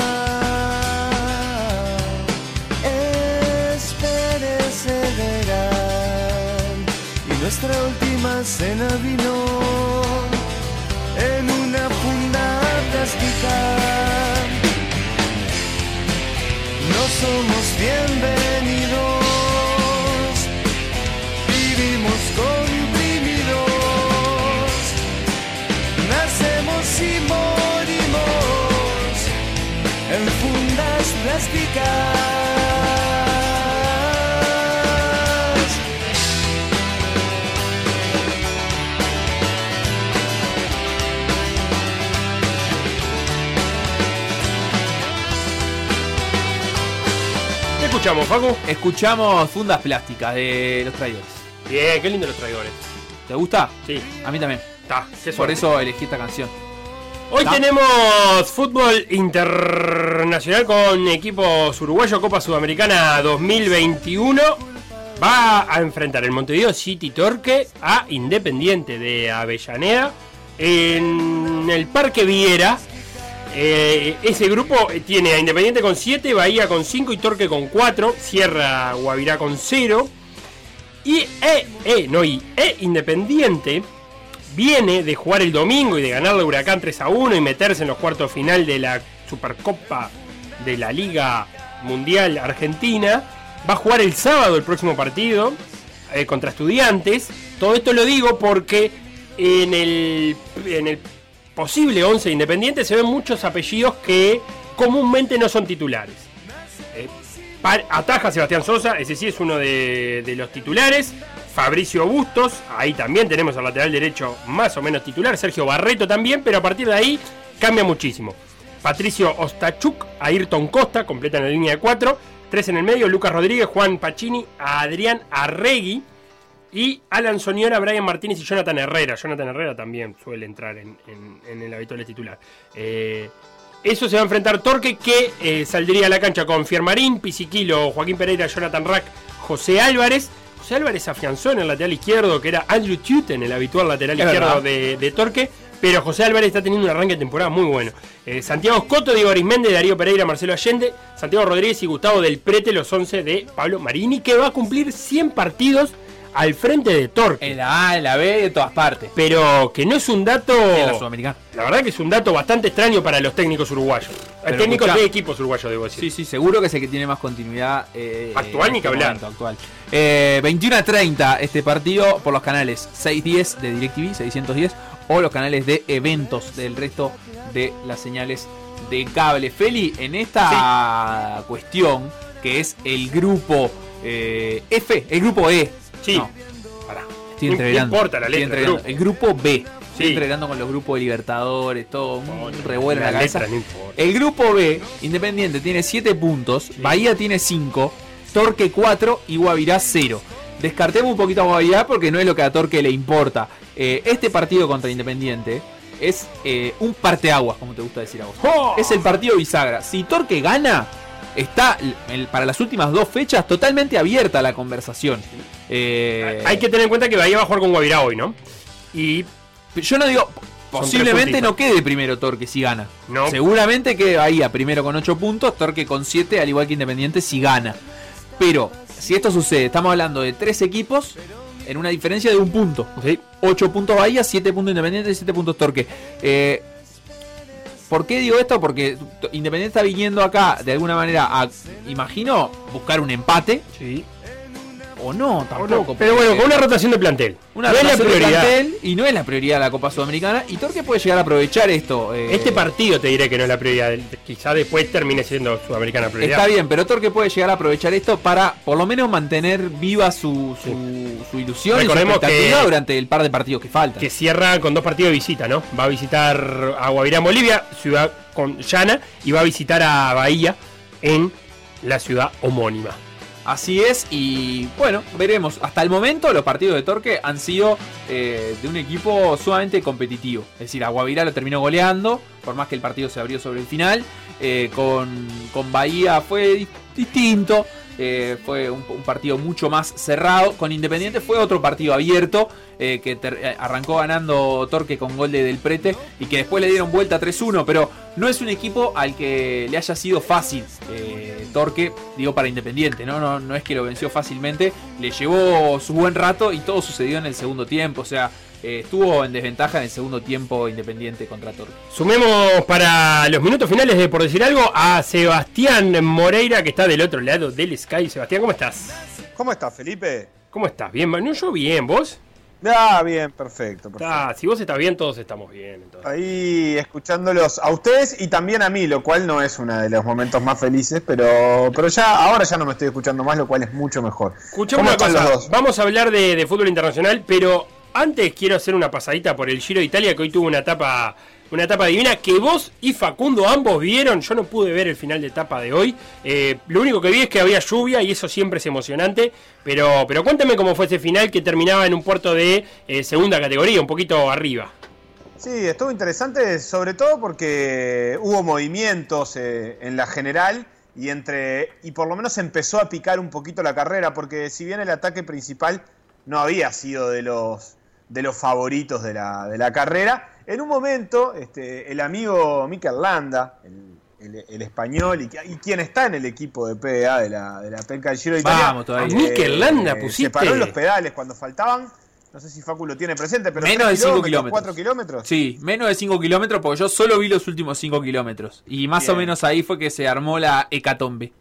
Es perseverar. Y nuestra última cena vino en una funda plástica. No somos bienvenidos. Vivimos comprimidos. Nacemos y morimos en fundas plásticas. Escuchamos, Facu. Escuchamos Fundas Plásticas de Los Traidores. Bien, qué lindo Los Traidores. ¿Te gusta? Sí. A mí también. Ta, por eso elegí esta canción. Hoy Ta. tenemos fútbol internacional con equipos uruguayos, Copa Sudamericana dos mil veintiuno. Va a enfrentar el Montevideo City Torque a Independiente de Avellaneda en el Parque Viera. Eh, ese grupo tiene a Independiente con siete, Bahía con cinco y Torque con cuatro, Sierra Guavirá con cero. Y eh, eh, no, y eh, Independiente viene de jugar el domingo y de ganar a Huracán tres a uno y meterse en los cuartos de final de la Supercopa de la Liga Mundial Argentina. Va a jugar el sábado el próximo partido eh, contra Estudiantes. Todo esto lo digo porque en el... En el posible once Independiente se ven muchos apellidos que comúnmente no son titulares. Eh, ataja Sebastián Sosa, ese sí es uno de, de los titulares. Fabricio Bustos, ahí también tenemos al lateral derecho más o menos titular. Sergio Barreto también, pero a partir de ahí cambia muchísimo. Patricio Ostachuk, Ayrton Costa, completan la línea de cuatro. Tres en el medio, Lucas Rodríguez, Juan Pacini, Adrián Arregui. Y Alan Soñora, Brian Martínez y Jonathan Herrera. Jonathan Herrera también suele entrar en, en, en el habitual titular. Eh, eso se va a enfrentar Torque, que eh, saldría a la cancha con Fiermarín, Pisiquilo, Joaquín Pereira, Jonathan Rack, José Álvarez. José Álvarez afianzó en el lateral izquierdo, que era Andrew Tuten, el habitual lateral es izquierdo de, de Torque. Pero José Álvarez está teniendo un arranque de temporada muy bueno. Eh, Santiago Escoto, Diego Arismende, Darío Pereira, Marcelo Allende, Santiago Rodríguez y Gustavo del Prete, los once de Pablo Marini, que va a cumplir cien partidos al frente de Torque. En la A, en la B, de todas partes. Pero que no es un dato... En la Sudamericana. La verdad que es un dato bastante extraño para los técnicos uruguayos. Pero técnicos escuchá, de equipos uruguayos, debo decir. Sí, sí, seguro que es el que tiene más continuidad... Eh, actual ni que este hablar. Actual. Eh, veintiuno a treinta este partido por los canales seiscientos diez de DirecTV, seiscientos diez, o los canales de eventos del resto de las señales de cable. Feli, en esta sí. cuestión, que es el grupo eh, F, el grupo E... Sí, no. Pará. Estoy entreverando. No importa la letra. Estoy grupo. El grupo B. Sí. Estoy entreverando con los grupos de Libertadores, todo. No, un revuelo en la cabeza. No, el grupo B, Independiente, tiene siete puntos. Sí. Bahía tiene cinco. Torque cuatro y Guavirá cero. Descartemos un poquito a Guavirá porque no es lo que a Torque le importa. Eh, este partido contra Independiente es eh, un parteaguas, como te gusta decir a vos. ¡Oh! Es el partido bisagra. Si Torque gana... Está para las últimas dos fechas totalmente abierta la conversación. Eh... Hay que tener en cuenta que Bahía va a jugar con Guavirá hoy, ¿no? Y yo no digo, posiblemente no quede primero Torque si gana. No. Seguramente quede Bahía primero con ocho puntos, Torque con siete, al igual que Independiente si gana. Pero si esto sucede, estamos hablando de tres equipos en una diferencia de un punto. ¿Sí? ocho puntos Bahía, siete puntos Independiente y siete puntos Torque. Eh... ¿Por qué digo esto? Porque Independiente está viniendo acá, de alguna manera, a, imagino, buscar un empate. Sí. O no, tampoco. O no. Pero bueno, con una rotación de plantel. Una no rotación es la prioridad. De plantel y no es la prioridad de la Copa Sudamericana. Y Torque puede llegar a aprovechar esto. Eh... Este partido te diré que no es la prioridad. Quizá después termine siendo Sudamericana prioridad. Está bien, pero Torque puede llegar a aprovechar esto para, por lo menos, mantener viva su, su, sí. su ilusión Recordemos y su expectativa que, durante el par de partidos que faltan. Que cierra con dos partidos de visita, ¿no? Va a visitar a Guavirá en Bolivia, ciudad con llana, y va a visitar a Bahía en la ciudad homónima. Así es, y bueno, veremos. Hasta el momento los partidos de Torque han sido eh, de un equipo sumamente competitivo. Es decir, a Guavirá lo terminó goleando, por más que el partido se abrió sobre el final. Eh, con, con Bahía fue distinto. eh, fue un, un partido mucho más cerrado. Con Independiente fue otro partido abierto, eh, que ter, arrancó ganando Torque con gol de Del Prete y que después le dieron vuelta tres uno, pero no es un equipo al que le haya sido fácil eh, Torque, digo, para Independiente, ¿no? No, no es que lo venció fácilmente, le llevó su buen rato y todo sucedió en el segundo tiempo, o sea, Eh, estuvo en desventaja en el segundo tiempo Independiente contra Torque. Sumemos para los minutos finales de Por Decir Algo a Sebastián Moreira, que está del otro lado del Sky. Sebastián, ¿cómo estás? ¿Cómo estás, Felipe? ¿Cómo estás? Bien, Manu, yo bien, ¿vos? Ah, bien, perfecto, perfecto. Ah, si vos estás bien, todos estamos bien, entonces. Ahí escuchándolos a ustedes y también a mí, lo cual no es uno de los momentos más felices, pero pero ya ahora ya no me estoy escuchando más, lo cual es mucho mejor. Escuchemos una cosa, los dos? Vamos a hablar de, de fútbol internacional, pero antes quiero hacer una pasadita por el Giro de Italia, que hoy tuvo una etapa, una etapa divina que vos y Facundo ambos vieron. Yo no pude ver el final de etapa de hoy. Eh, lo único que vi es que había lluvia y eso siempre es emocionante. Pero, pero cuéntame cómo fue ese final que terminaba en un puerto de eh, segunda categoría, un poquito arriba. Sí, estuvo interesante, sobre todo porque hubo movimientos eh, en la general. Y, entre, y por lo menos empezó a picar un poquito la carrera, porque si bien el ataque principal no había sido de los... de los favoritos de la, de la carrera. En un momento, este, el amigo Mikel Landa, el, el, el español, y, y quien está en el equipo de P D A de la, de la P E C A del Giro de Italia. Vamos todavía. Eh, Mikel Landa, eh, pusiste. Se paró en los pedales cuando faltaban. No sé si Facu lo tiene presente, pero menos de cinco kilómetros. ¿cuatro kilómetros? Sí, menos de cinco kilómetros, porque yo solo vi los últimos cinco kilómetros. Y más Bien. o menos ahí fue que se armó la hecatombe.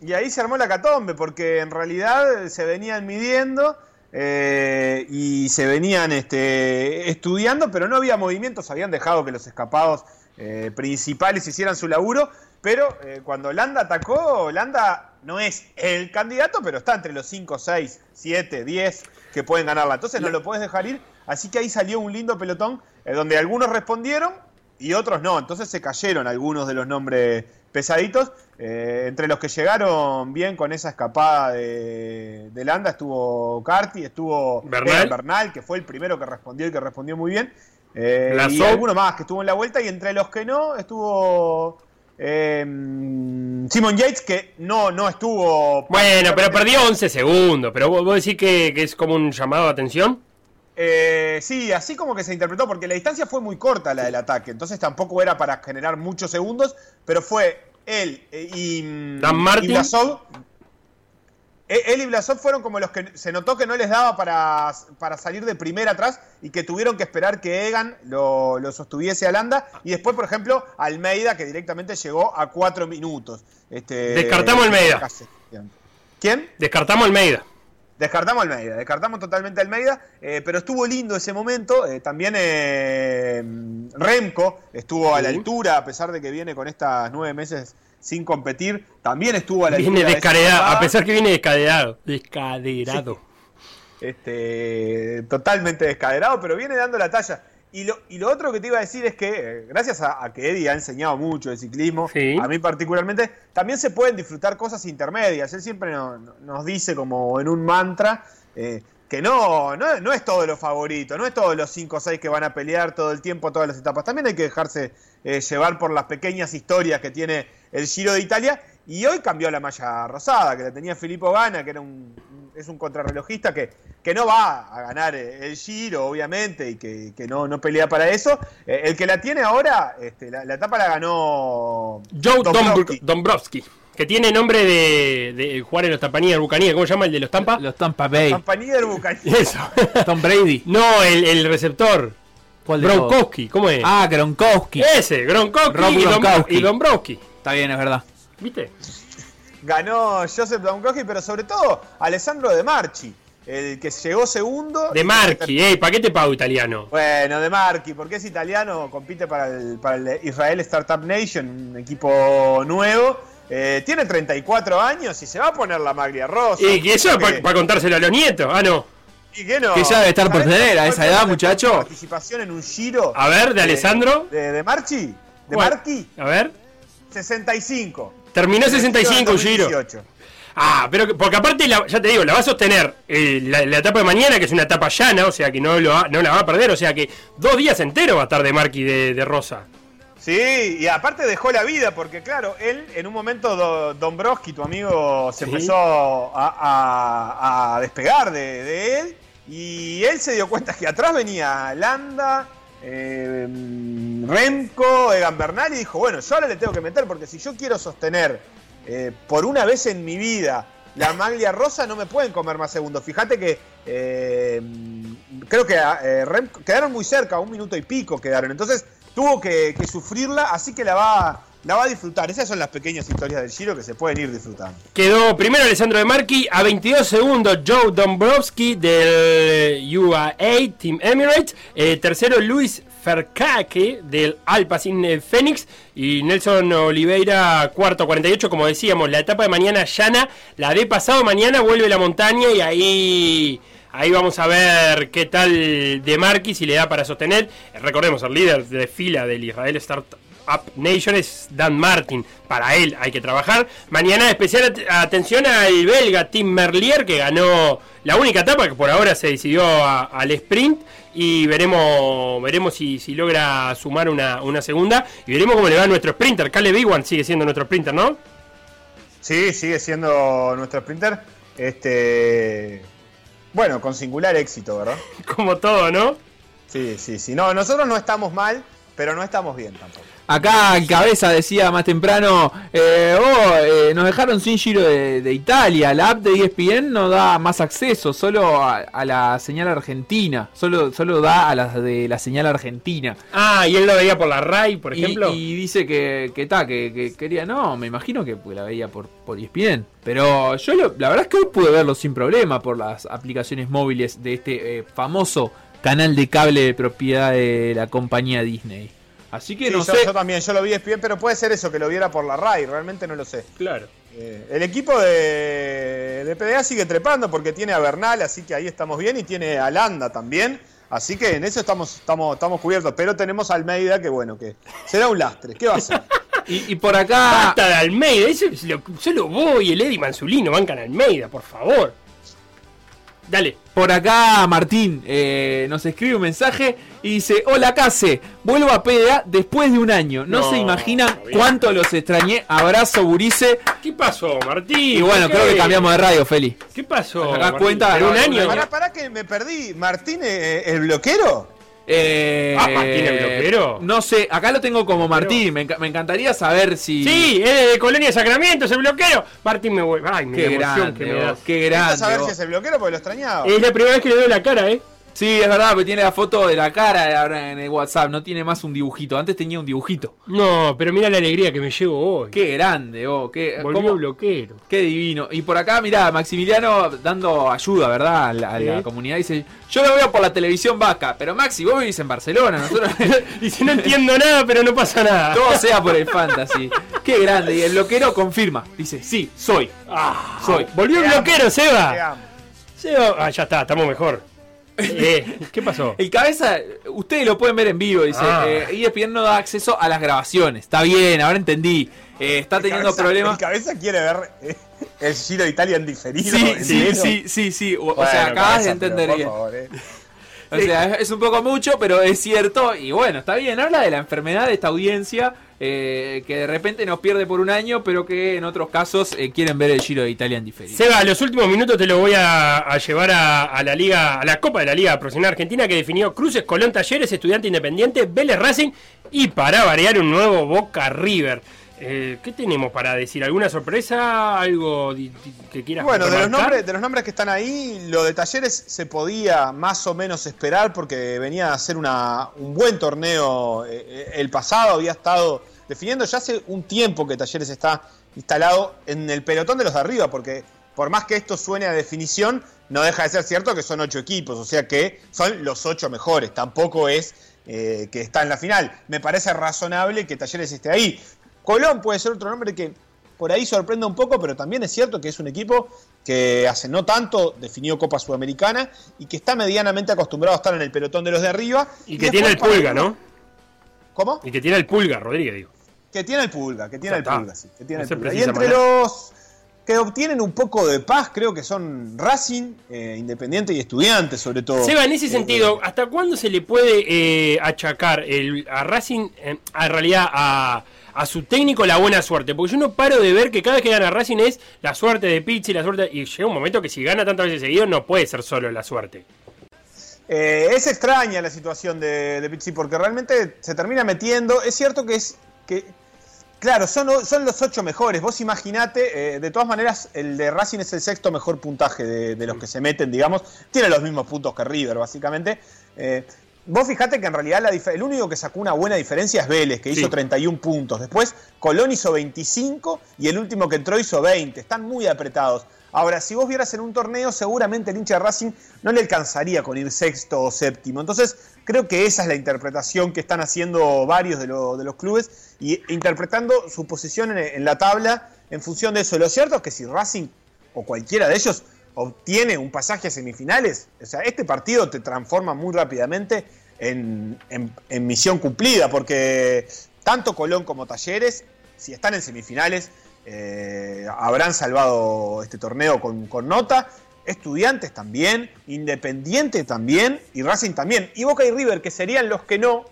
Y ahí se armó la hecatombe, porque en realidad se venían midiendo. Eh, y se venían este, estudiando, pero no había movimientos, habían dejado que los escapados eh, principales hicieran su laburo, pero eh, cuando Landa atacó, Landa no es el candidato, pero está entre los cinco, seis, siete, diez que pueden ganarla, entonces no lo podés dejar ir, así que ahí salió un lindo pelotón eh, donde algunos respondieron y otros no, entonces se cayeron algunos de los nombres pesaditos. Eh, entre los que llegaron bien con esa escapada de, de Landa estuvo Carti, estuvo Bernal. Egan Bernal, que fue el primero que respondió y que respondió muy bien, eh, y alguno más que estuvo en la vuelta, y entre los que no estuvo eh, Simon Yates, que no, no estuvo. Bueno, pero perdió once segundos, pero vos, vos decís que, que es como un llamado de atención. Eh, sí, así como que se interpretó, porque la distancia fue muy corta la del ataque, entonces tampoco era para generar muchos segundos, pero fue él y, y Blasov. Él y Blasov fueron como los que se notó que no les daba para, para salir de primera atrás y que tuvieron que esperar que Egan lo, lo sostuviese a Landa. Y después, por ejemplo, Almeida, que directamente llegó a cuatro minutos. Este, Descartamos Almeida. ¿Quién? Descartamos Almeida. Descartamos Almeida, descartamos totalmente Almeida, eh, pero estuvo lindo ese momento. Eh, también eh, Remco estuvo a la altura, a pesar de que viene con estas nueve meses sin competir, también estuvo a la viene altura. Descaderado, de a pesar que viene descaderado. Descaderado. Sí. Este, totalmente descaderado, pero viene dando la talla. Y lo, y lo otro que te iba a decir es que, eh, gracias a, a que Eddie ha enseñado mucho de ciclismo, sí, a mí particularmente, también se pueden disfrutar cosas intermedias. Él siempre no, no, nos dice, como en un mantra, eh, que no, no, no es todo lo favorito, no es todos los cinco o seis que van a pelear todo el tiempo, todas las etapas. También hay que dejarse eh, llevar por las pequeñas historias que tiene el Giro de Italia. Y hoy cambió la malla rosada, que la tenía Filippo Ganna, que era un, es un contrarrelojista que, que no va a ganar el Giro, obviamente, y que, que no, no pelea para eso. Eh, el que la tiene ahora, este, la, la etapa la ganó Joe Dombrowski, Dombrowski que tiene nombre de, de jugar en los Tampanillas del Bucanía. ¿Cómo se llama el de los Tampa? Los Tampa Bay. Los Tampanillas del Bucanía. Eso. Tom Brady. No, el, el receptor. Gronkowski, ¿cómo es? Ah, Gronkowski. Ese, Gronkowski y, Gronkowski y Dombrowski. Está bien, es verdad. ¿Viste? Ganó Joseph Dombrowski, pero sobre todo Alessandro De Marchi, el que llegó segundo. De Marchi, eh, ¿para qué te pago italiano? Bueno, De Marchi, porque es italiano, compite para el, para el Israel Startup Nation, un equipo nuevo. Eh, tiene treinta y cuatro años y se va a poner la maglia rosa. Y que eso es para pa contárselo a los nietos, ah, no. Y que no. Que ya debe estar por tener a esa edad, muchacho. Participación en un giro. A ver, de, de Alessandro. De, de Marchi. De Marchi. A ver. sesenta y cinco. Terminó sesenta y cinco, Giro. Ah, pero porque aparte, la, ya te digo, la va a sostener eh, la, la etapa de mañana, que es una etapa llana, o sea que no, lo ha, no la va a perder, o sea que dos días enteros va a estar De Marchi de, de rosa. Sí, y aparte dejó la vida, porque claro, él en un momento, do, Dombrowski, tu amigo, se ¿Sí? empezó a, a, a despegar de, de él, y él se dio cuenta que atrás venía Landa, eh, Remco, Egan Bernal, y dijo, bueno, yo ahora le tengo que meter, porque si yo quiero sostener eh, por una vez en mi vida la maglia rosa, no me pueden comer más segundos. Fíjate que eh, creo que eh, Remco, quedaron muy cerca, un minuto y pico quedaron, entonces... Tuvo que, que sufrirla, así que la va, la va a disfrutar. Esas son las pequeñas historias del Giro que se pueden ir disfrutando. Quedó primero Alessandro De Marchi, a veintidós segundos Joe Dombrowski del U A E Team Emirates. Eh, tercero Luis Fercake del Alpacin Fénix. Y Nelson Oliveira, cuarto, cuarenta y ocho. Como decíamos, la etapa de mañana llana. La de pasado mañana vuelve la montaña y ahí... Ahí vamos a ver qué tal De Marchi, si le da para sostener. Recordemos, el líder de fila del Israel Startup Nation es Dan Martin. Para él hay que trabajar. Mañana especial atención al belga Tim Merlier, que ganó la única etapa que por ahora se decidió a, al sprint. Y veremos veremos si, si logra sumar una, una segunda. Y veremos cómo le va a nuestro sprinter. Caleb Ewan sigue siendo nuestro sprinter, ¿no? Sí, sigue siendo nuestro sprinter. Este... Bueno, con singular éxito, ¿verdad? Como todo, ¿no? Sí, sí, sí. No, nosotros no estamos mal, pero no estamos bien tampoco. Acá el cabeza decía más temprano, eh, oh, eh, nos dejaron sin Giro de, de Italia. La app de E S P N no da más acceso, solo a, a la señal argentina. Solo, solo da a las de la señal argentina. Ah, y él lo veía por la R A I, por ejemplo. Y, y dice que que, ta, que que quería, no, me imagino que la veía por, por E S P N. Pero yo lo, la verdad es que hoy pude verlo sin problema por las aplicaciones móviles de este eh, famoso canal de cable de propiedad de la compañía Disney. Así que sí, no yo, sé. Yo también, yo lo vi bien, pero puede ser eso, que lo viera por la R A I, realmente no lo sé. Claro. Eh, el equipo de, de P D A sigue trepando porque tiene a Bernal, así que ahí estamos bien, y tiene a Landa también. Así que en eso estamos, estamos, estamos cubiertos. Pero tenemos a Almeida, que bueno, que será un lastre. ¿Qué va a hacer? Y, y por acá... Basta de Almeida, eso lo, solo vos y el Eddie Manzulino bancan a Almeida, por favor. Dale. Por acá Martín eh, nos escribe un mensaje y dice: hola Case, vuelvo a P D A después de un año. No, no se imaginan no, cuánto los extrañé. Abrazo, Burice. ¿Qué pasó, Martín? Y bueno, creo que cambiamos de radio, Feli. ¿Qué pasó? Acá cuenta un año. Pará, pará que me perdí. ¿Martín eh, el bloquero? Eh, ah, Martín el bloquero. No sé, acá lo tengo como Martín. Me, enc- me encantaría saber si... Sí, es de Colonia de Sacramento, es el bloquero. Martín me vuelve. Ay, mi qué emoción grande, que me da. Qué grande. Saber vos. Si es el bloquero porque lo extrañaba. Es la primera vez que le doy la cara, ¿eh? Sí, es verdad, porque tiene la foto de la cara en el WhatsApp. No tiene más un dibujito. Antes tenía un dibujito. No, pero mirá la alegría que me llevo hoy. Qué grande, vos. Qué, volvió ¿cómo? Bloquero. Qué divino. Y por acá, mirá, Maximiliano dando ayuda, ¿verdad? A la, a la comunidad. Dice: yo lo veo por la televisión vasca. Pero Maxi, vos vivís en Barcelona. Nosotros... Dice: no entiendo nada, pero no pasa nada. Todo sea por el fantasy. Qué grande. Y el bloquero confirma. Dice: sí, soy. Ah, soy. Volvió el bloquero, Seba. Seba. Ah, ya está, estamos mejor. Eh, ¿Qué pasó? El cabeza, ustedes lo pueden ver en vivo, dice, ah. eh, E S P N no da acceso a las grabaciones. Está bien, ahora entendí. Eh, está el teniendo cabeza, problemas. El cabeza quiere ver eh, el Giro de Italia en diferido. Sí, en sí, dinero. sí, sí, sí. O, bueno, o sea, acabas cabeza, de entender bien. Eh. O sí. sea, es un poco mucho, pero es cierto. Y bueno, está bien. Habla de la enfermedad de esta audiencia eh, que de repente nos pierde por un año, pero que en otros casos eh, quieren ver el Giro de Italia en diferido. Seba, los últimos minutos te lo voy a, a llevar a, a la Liga, a la Copa de la Liga Profesional Argentina, que definió Cruces, Colón, Talleres, Estudiantes, Independiente, Vélez, Racing y, para variar, un nuevo Boca River. Eh, ¿Qué tenemos para decir? ¿Alguna sorpresa? ¿Algo di- di- que quieras bueno, remarcar? Bueno, de los nombres, de los nombres que están ahí, lo de Talleres se podía más o menos esperar porque venía a hacer una, un buen torneo eh, el pasado, había estado definiendo. Ya hace un tiempo que Talleres está instalado en el pelotón de los de arriba, porque por más que esto suene a definición, no deja de ser cierto que son ocho equipos, o sea que son los ocho mejores, tampoco es eh, que está en la final. Me parece razonable que Talleres esté ahí. Colón puede ser otro nombre que por ahí sorprenda un poco, pero también es cierto que es un equipo que hace no tanto definió Copa Sudamericana y que está medianamente acostumbrado a estar en el pelotón de los de arriba. Y, y que tiene el Pulga, ¿no? ¿Cómo? Y que tiene el Pulga, Rodríguez, digo. Que tiene el Pulga, que tiene o sea, el Pulga, sí. Que tiene no el Pulga. Y entre los, que obtienen un poco de paz, creo que son Racing, eh, Independiente y Estudiantes, sobre todo. Seba, en ese sentido, ¿hasta cuándo se le puede eh, achacar el, a Racing, eh, a, en realidad a, a su técnico, la buena suerte? Porque yo no paro de ver que cada vez que gana Racing es la suerte de Pizzi, la suerte... Y llega un momento que si gana tantas veces seguido no puede ser solo la suerte. Eh, es extraña la situación de, de Pizzi, porque realmente se termina metiendo. Es cierto que es... que Claro, son, son los ocho mejores. Vos imaginate, eh, de todas maneras, el de Racing es el sexto mejor puntaje de, de los que se meten, digamos. Tiene los mismos puntos que River, básicamente. Eh, vos fijate que en realidad la dif- el único que sacó una buena diferencia es Vélez, que hizo sí. treinta y uno puntos. Después Colón hizo veinticinco y el último que entró hizo veinte. Están muy apretados. Ahora, si vos vieras en un torneo, seguramente el hincha de Racing no le alcanzaría con ir sexto o séptimo. Entonces, creo que esa es la interpretación que están haciendo varios de, lo, de los clubes, y interpretando su posición en, en la tabla en función de eso. Lo cierto es que si Racing o cualquiera de ellos obtiene un pasaje a semifinales, o sea, este partido te transforma muy rápidamente en, en, en misión cumplida, porque tanto Colón como Talleres, si están en semifinales, eh, habrán salvado este torneo con, con nota. Estudiantes también, Independiente también, y Racing también. Y Boca y River, que serían los que no,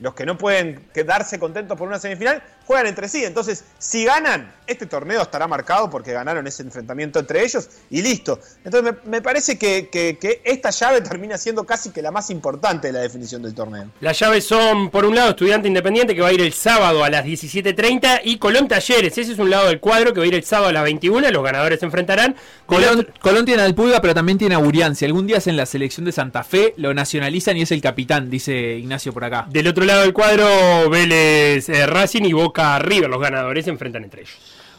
los que no pueden quedarse contentos por una semifinal, juegan entre sí. Entonces, si ganan, este torneo estará marcado porque ganaron ese enfrentamiento entre ellos y listo. Entonces, me, me parece que, que, que esta llave termina siendo casi que la más importante de la definición del torneo. Las llaves son, por un lado, Estudiante Independiente, que va a ir el sábado a las diecisiete treinta, y Colón Talleres. Ese es un lado del cuadro que va a ir el sábado a las veintiuno. Los ganadores se enfrentarán. Colón, otro... Colón tiene al Pulga, pero también tiene a Burián. Si algún día es en la selección de Santa Fe, lo nacionalizan y es el capitán, dice Ignacio por acá. Del otro lado del cuadro, Vélez, eh, Racing y Boca River. Los ganadores se enfrentan entre ellos.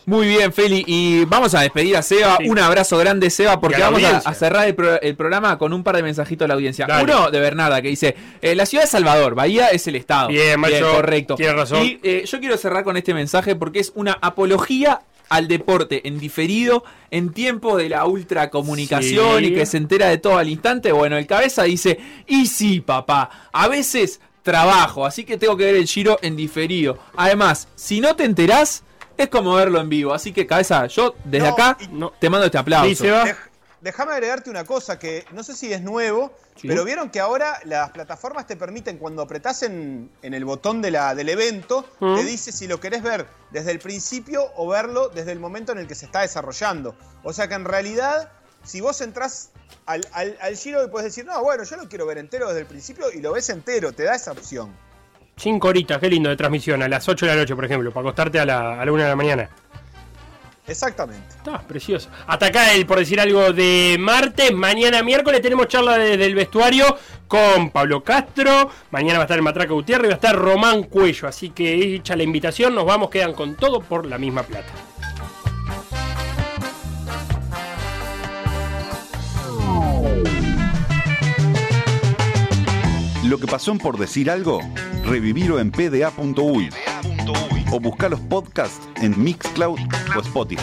Muy bien, Feli, y vamos a despedir a Seba. Sí. Un abrazo grande, Seba, porque vamos a, a cerrar el, pro, el programa con un par de mensajitos a la audiencia. Dale. Uno de Bernarda, que dice, eh, la ciudad de Salvador, Bahía es el estado. Bien, Macho, bien, correcto. Tienes razón. Y eh, yo quiero cerrar con este mensaje porque es una apología al deporte en diferido, en tiempo de la ultracomunicación, sí, y que se entera de todo al instante. Bueno, el cabeza dice, y sí, papá, a veces... trabajo, así que tengo que ver el Giro en diferido. Además, si no te enterás, es como verlo en vivo. Así que, cabeza, yo desde no, acá no, te mando este aplauso. Dej, Déjame agregarte una cosa que no sé si es nuevo, ¿sí? Pero vieron que ahora las plataformas te permiten, cuando apretás en, en el botón de la, del evento, ¿mm? Te dice si lo querés ver desde el principio o verlo desde el momento en el que se está desarrollando. O sea que en realidad, si vos entrás al, al, al Giro y podés decir, no, bueno, yo lo quiero ver entero desde el principio, y lo ves entero, te da esa opción. Cinco horitas, qué lindo de transmisión, a las ocho de la noche, por ejemplo, para acostarte a la, a la una de la mañana. Exactamente. Está precioso. Hasta acá el Por Decir Algo de martes. Mañana miércoles tenemos charla desde el vestuario con Pablo Castro. Mañana va a estar el Matraca Gutiérrez y va a estar Román Cuello. Así que hecha la invitación, nos vamos, quedan con todo por la misma plata. Lo que pasó por decir algo, revivirlo en p d a punto u y o buscar los podcasts en Mixcloud o Spotify.